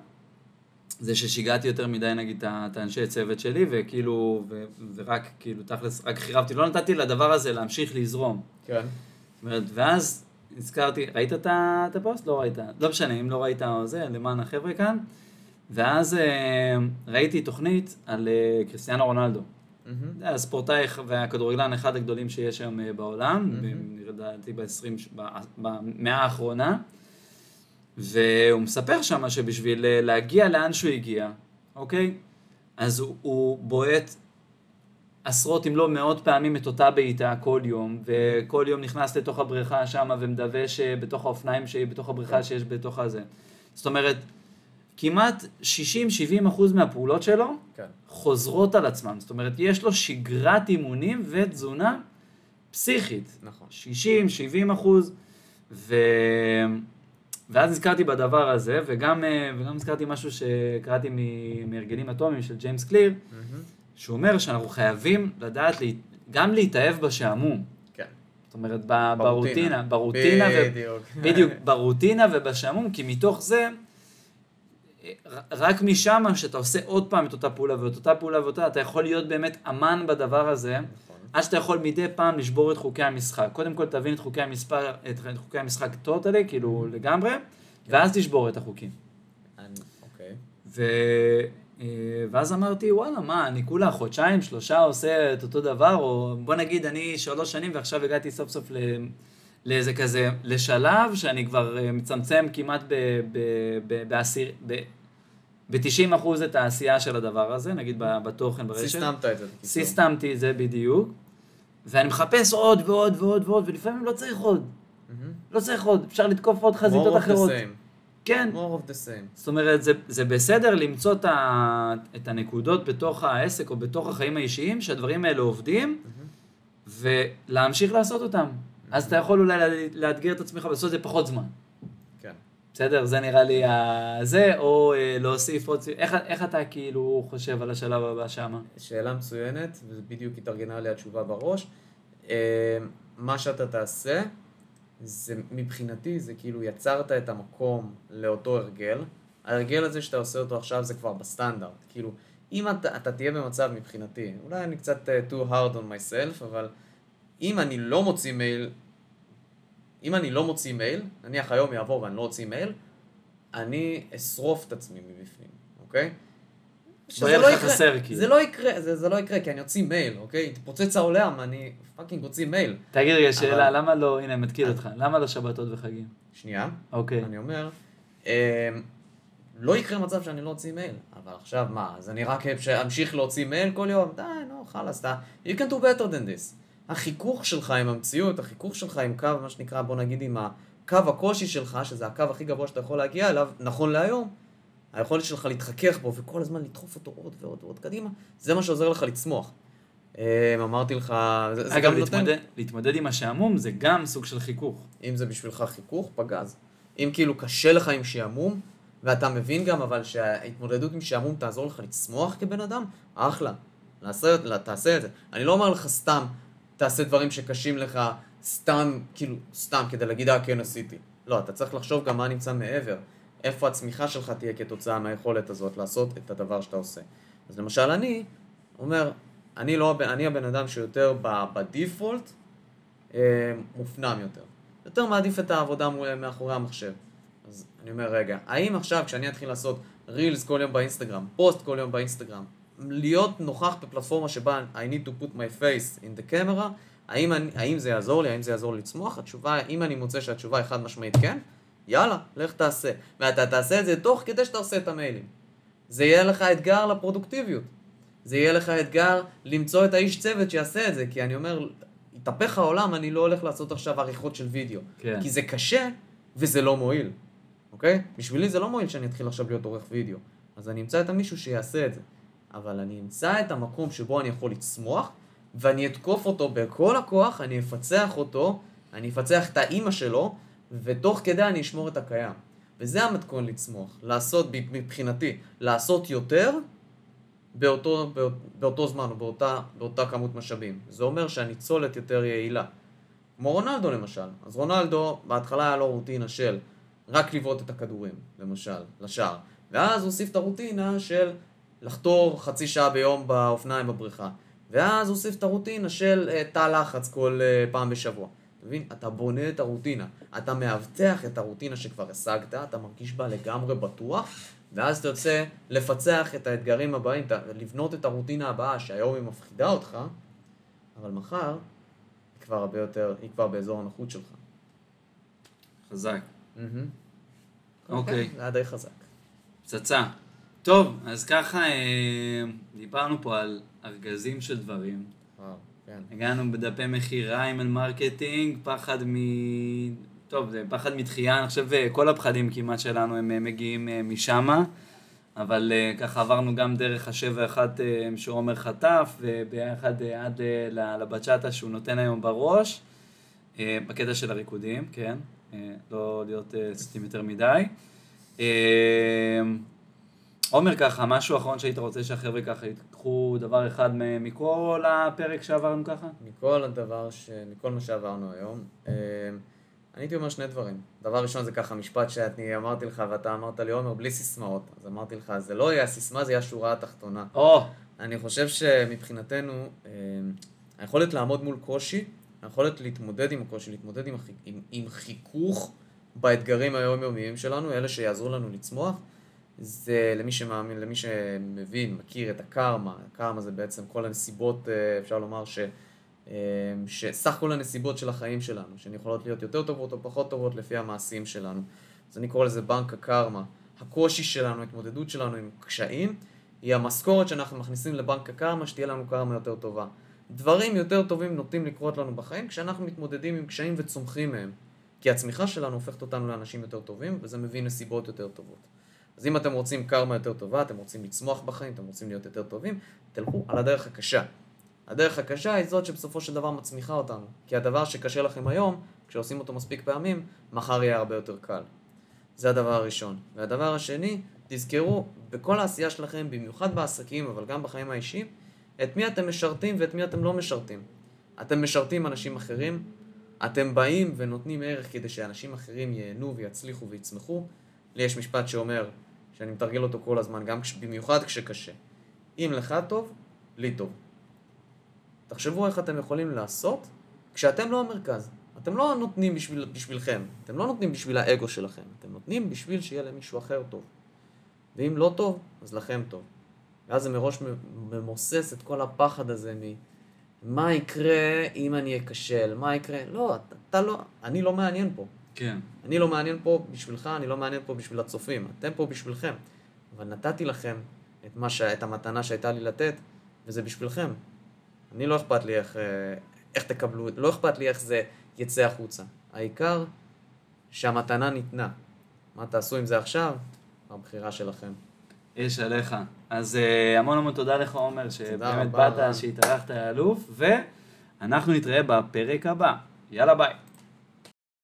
זה ששיגעתי יותר מדי נגיד את האנשי הצוות שלי, וכאילו, ו, ורק כאילו תכלס, רק חירבתי, לא נתתי לדבר הזה להמשיך לזרום. כן. זאת אומרת, ואז הזכרתי, ראית את, את הפוסט? לא ראית. לא משנה, אם לא ראית או זה, למען החבר'ה כאן. ואז ראיתי תוכנית על קריסטיאנו רונלדו. Mm-hmm. הספורטאי והכדורגלן אחד הגדולים שיש היום בעולם, mm-hmm. נרדתי ב-עשרים, במאה האחרונה. והוא מספר שמה שבשביל להגיע לאן שהוא הגיע, אוקיי? אז הוא, הוא בועט עשרות אם לא מאות פעמים את אותה בעיטה כל יום, וכל יום נכנס לתוך הבריכה שמה ומדווה שבתוך האופניים שהיא בתוך הבריכה שיש בתוך הזה. זאת אומרת, כמעט שישים שבעים אחוז מהפעולות שלו כן. חוזרות על עצמם. זאת אומרת, יש לו שגרת אימונים ותזונה פסיכית. נכון. שישים שבעים אחוז ו... ואז הזכרתי בדבר הזה, וגם, וגם הזכרתי משהו שקראתי מהרגלים אטומיים של ג'יימס קליר, שהוא אומר שאנחנו חייבים לדעת גם להתאהב בשעמום. כן. זאת אומרת, ברוטינה. ברוטינה. בדיוק. בדיוק, ברוטינה ובשעמום, כי מתוך זה, רק משם שאתה עושה עוד פעם את אותה פעולה ואת אותה פעולה ואת אותה, אתה יכול להיות באמת אמן בדבר הזה, עד שאתה יכול מדי פעם לשבור את חוקי המשחק. קודם כל תבין את חוקי המשפר, את חוקי המשחק טוטלי, כאילו לגמרי, ואז תשבור את החוקים. אוקיי. ו... ואז אמרתי, וואלה, מה, אני כולה חודשיים, שלושה עושה את אותו דבר, או בוא נגיד, אני שלוש שנים ועכשיו הגעתי סוף סוף לאיזה כזה, לשלב שאני כבר מצמצם כמעט ב-תשעים אחוז את העשייה של הדבר הזה, נגיד בתוכן ברשת. סיסטמת את זה. סיסטמתי את זה בדיוק, ואני מחפש עוד ועוד ועוד ועוד, ולפעמים לא צריך עוד. לא צריך עוד, אפשר לתקוף עוד חזיתות אחרות. more of the same. כן. more of the same. זאת אומרת, זה בסדר למצוא את הנקודות בתוך העסק או בתוך החיים האישיים, שהדברים האלה עובדים, ולהמשיך לעשות אותם. אז אתה יכול אולי לאתגר את עצמך, לעשות את זה פחות זמן. בסדר, זה נראה לי זה, או להוסיף עוד... איך אתה כאילו חושב על השלב הבא שמה? שאלה מצוינת, ובדיוק התארגנה עליה התשובה בראש. מה שאתה תעשה, מבחינתי זה כאילו יצרת את המקום לאותו הרגל. ההרגל הזה שאתה עושה אותו עכשיו זה כבר בסטנדרט. כאילו, אם אתה תהיה במצב מבחינתי, אולי אני קצת too hard on myself, אבל אם אני לא מוציא מייל... אם אני לא מוציא מייל, נניח היום יעבור ואני לא מוציא מייל, אני אשרוף את עצמי מבפנים, אוקיי? שזה לא יקרה, זה לא יקרה, זה, זה לא יקרה, כי אני יוציא מייל, אוקיי? תפוצץ העולם, אני פאקינג יוציא מייל. תגיד רגע שאלה, למה לא, הנה, מתקיד אותך, למה לא שבתות וחגים? שנייה, אוקיי. אני אומר, אה, לא יקרה מצב שאני לא הוציא מייל, אבל עכשיו מה, אז אני רק אמשיך להוציא מייל כל יום, די, נו, חלס, אתה, you can do better than this. החיכוך שלך עם המציאות, החיכוך שלך עם קו, מה שנקרא, בוא נגיד, עם הקו הקושי שלך, שזה הקו הכי גבוה שאתה יכול להגיע אליו, נכון להיום, היכולת שלך להתחכך בו, וכל הזמן לדחוף אותו עוד ועוד ועוד קדימה, זה מה שעוזר לך לצמוח. אמרתי לך... אגב, להתמודד עם השעמום זה גם סוג של חיכוך. אם זה בשבילך חיכוך, פגז. אם כאילו קשה לך עם שעמום, ואתה מבין גם, אבל שההתמודדות עם שעמום תעזור לך לצמוח כבן אדם, אחלה, תעשה את זה. אני לא אומר לך סתם, תעשה דברים שקשים לך סתם, כאילו, סתם, כדי להגיד, אה, כן, עשיתי. לא, אתה צריך לחשוב גם מה נמצא מעבר. איפה הצמיחה שלך תהיה כתוצאה מהיכולת הזאת לעשות את הדבר שאתה עושה. אז למשל, אני אומר, אני לא, אני הבן אדם שיותר בדיפולט, מופנם יותר. יותר מעדיף את העבודה מאחורי המחשב. אז אני אומר, רגע, האם עכשיו, כשאני אתחיל לעשות רילס כל יום באינסטגרם, פוסט כל יום באינסטגרם, להיות נוכח בפלטפורמה שבה I need to put my face in the camera, האם, אני, האם זה יעזור לי, האם זה יעזור לי לצמוח? התשובה, אם אני מוצא שהתשובה חד משמעית כן, יאללה, לך תעשה. ואתה תעשה את זה תוך כדי שאתה עושה את המיילים. זה יהיה לך אתגר לפרודוקטיביות. זה יהיה לך אתגר למצוא את האיש צוות שיעשה את זה, כי אני אומר, יתהפך העולם, אני לא הולך לעשות עכשיו עריכות של וידאו. כן. כי זה קשה וזה לא מועיל. אוקיי? בשבילי זה לא מועיל שאני אתחיל עכשיו להיות עורך וידאו. אז אני אמצא את מישהו שיעשה את זה. אבל אני אמצא את המקום שבו אני יכול לצמוח, ואני אתקוף אותו בכל הכוח, אני אפצח אותו, אני אפצח את האמא שלו, ותוך כדי אני אשמור את הקיים. וזה המתכון לצמוח, לעשות מבחינתי, לעשות יותר באותו, באות, באותו זמן, באותה, באותה כמות משאבים. זה אומר שהניצולת יותר יעילה. כמו רונלדו למשל. אז רונלדו בהתחלה היה לו רוטינה של רק לבעוט את הכדורים, למשל, לשער. ואז הוסיף את הרוטינה של... לחתור חצי שעה ביום באופניים בבריכה. ואז הוסיף את הרוטינה של uh, תא לחץ כל uh, פעם בשבוע. אתה מבין? אתה בונה את הרוטינה. אתה מאבטח את הרוטינה שכבר השגת, אתה מרגיש בה לגמרי בטוח, ואז אתה יוצא לפצח את האתגרים הבאים, לבנות את הרוטינה הבאה שהיום היא מפחידה אותך, אבל מחר היא כבר הרבה יותר, היא כבר באזור הנוחות שלך. חזק. אוקיי. זה היה די חזק. פצצה. טוב, אז ככה דיברנו פה על ארגזים של דברים. וואו, כן. הגענו בדפי מחיריים על מרקטינג, פחד מ... טוב, זה פחד מתחייה, אני חושב כל הפחדים כמעט שלנו הם מגיעים משם, אבל ככה עברנו גם דרך השבע אחד שעומר חטף, וביחד עד לבצ'אטה שהוא נותן היום בראש, בקטע של הריקודים, כן, לא להיות סטים יותר מדי. עומר, ככה, משהו אחרון שהיית רוצה שהחבר'ה ככה יתקחו דבר אחד מכל הפרק שעברנו ככה? מכל הדבר, ש... מכל מה שעברנו היום, אני הייתי אומר שני דברים. דבר ראשון זה ככה, משפט שאני אמרתי לך ואתה אמרת לי, עומר, בלי סיסמאות. אז אמרתי לך, זה לא יהיה סיסמה, זה יהיה השורה התחתונה. Oh. אני חושב שמבחינתנו, היכולת לעמוד מול קושי, היכולת להתמודד עם הקושי, להתמודד עם, החיק... עם... עם חיכוך באתגרים היומיומיים שלנו, אלה שיעזרו לנו לצמוח, זה למי שמאמין, למי שמבין, מכיר את הקרמה. הקרמה זה בעצם כל הנסיבות, אפשר לומר ש, שסך כל הנסיבות של החיים שלנו, שהן יכולות להיות יותר טובות או פחות טובות לפי המעשים שלנו. אז אני קורא לזה בנק הקרמה. הקושי שלנו, ההתמודדות שלנו עם קשיים, היא המשכורת שאנחנו מכניסים לבנק הקרמה, שתהיה לנו קרמה יותר טובה. דברים יותר טובים נוטים לקרות לנו בחיים, כשאנחנו מתמודדים עם קשיים וצומחים מהם. כי הצמיחה שלנו הופכת אותנו לאנשים יותר טובים, וזה מביא נסיבות יותר טובות. אז אם אתם רוצים קרמה יותר טובה, אתם רוצים לצמוח בחיים, אתם רוצים להיות יותר טובים, תלכו על הדרך הקשה. הדרך הקשה היא זאת שבסופו של דבר מצמיחה אותנו. כי הדבר שקשה לכם היום, כשעושים אותו מספיק פעמים, מחר יהיה הרבה יותר קל. זה הדבר הראשון. והדבר השני, תזכרו בכל העשייה שלכם, במיוחד בעסקים, אבל גם בחיים האישיים, את מי אתם משרתים ואת מי אתם לא משרתים. אתם משרתים אנשים אחרים, אתם באים ונותנים ערך כדי שאנשים אחרים ייהנו ויצליחו ויצמחו. לי יש משפט שאומר, שאני מתרגל אותו כל הזמן, גם במיוחד כשקשה. אם לך טוב, לי טוב. תחשבו איך אתם יכולים לעשות כשאתם לא המרכז. אתם לא נותנים בשביל, בשבילכם, אתם לא נותנים בשביל האגו שלכם, אתם נותנים בשביל שיהיה למישהו אחר טוב. ואם לא טוב, אז לכם טוב. ואז זה מראש ממוסס את כל הפחד הזה ממה יקרה אם אני אקשל, מה יקרה? לא, אתה, אתה לא, אני לא מעניין פה. כן. אני לא מעניין פה בשבילך, אני לא מעניין פה בשביל הצופים, אתם פה בשבילכם. אבל נתתי לכם את, מה ש... את המתנה שהייתה לי לתת, וזה בשבילכם. אני לא אכפת לי איך, איך תקבלו, לא אכפת לי איך זה יצא החוצה. העיקר שהמתנה ניתנה. מה תעשו עם זה עכשיו? הבחירה שלכם. יש עליך. אז המון המון תודה לך, עומר, שבאמת באת, שהתארחת, אלוף, ואנחנו נתראה בפרק הבא. יאללה, ביי.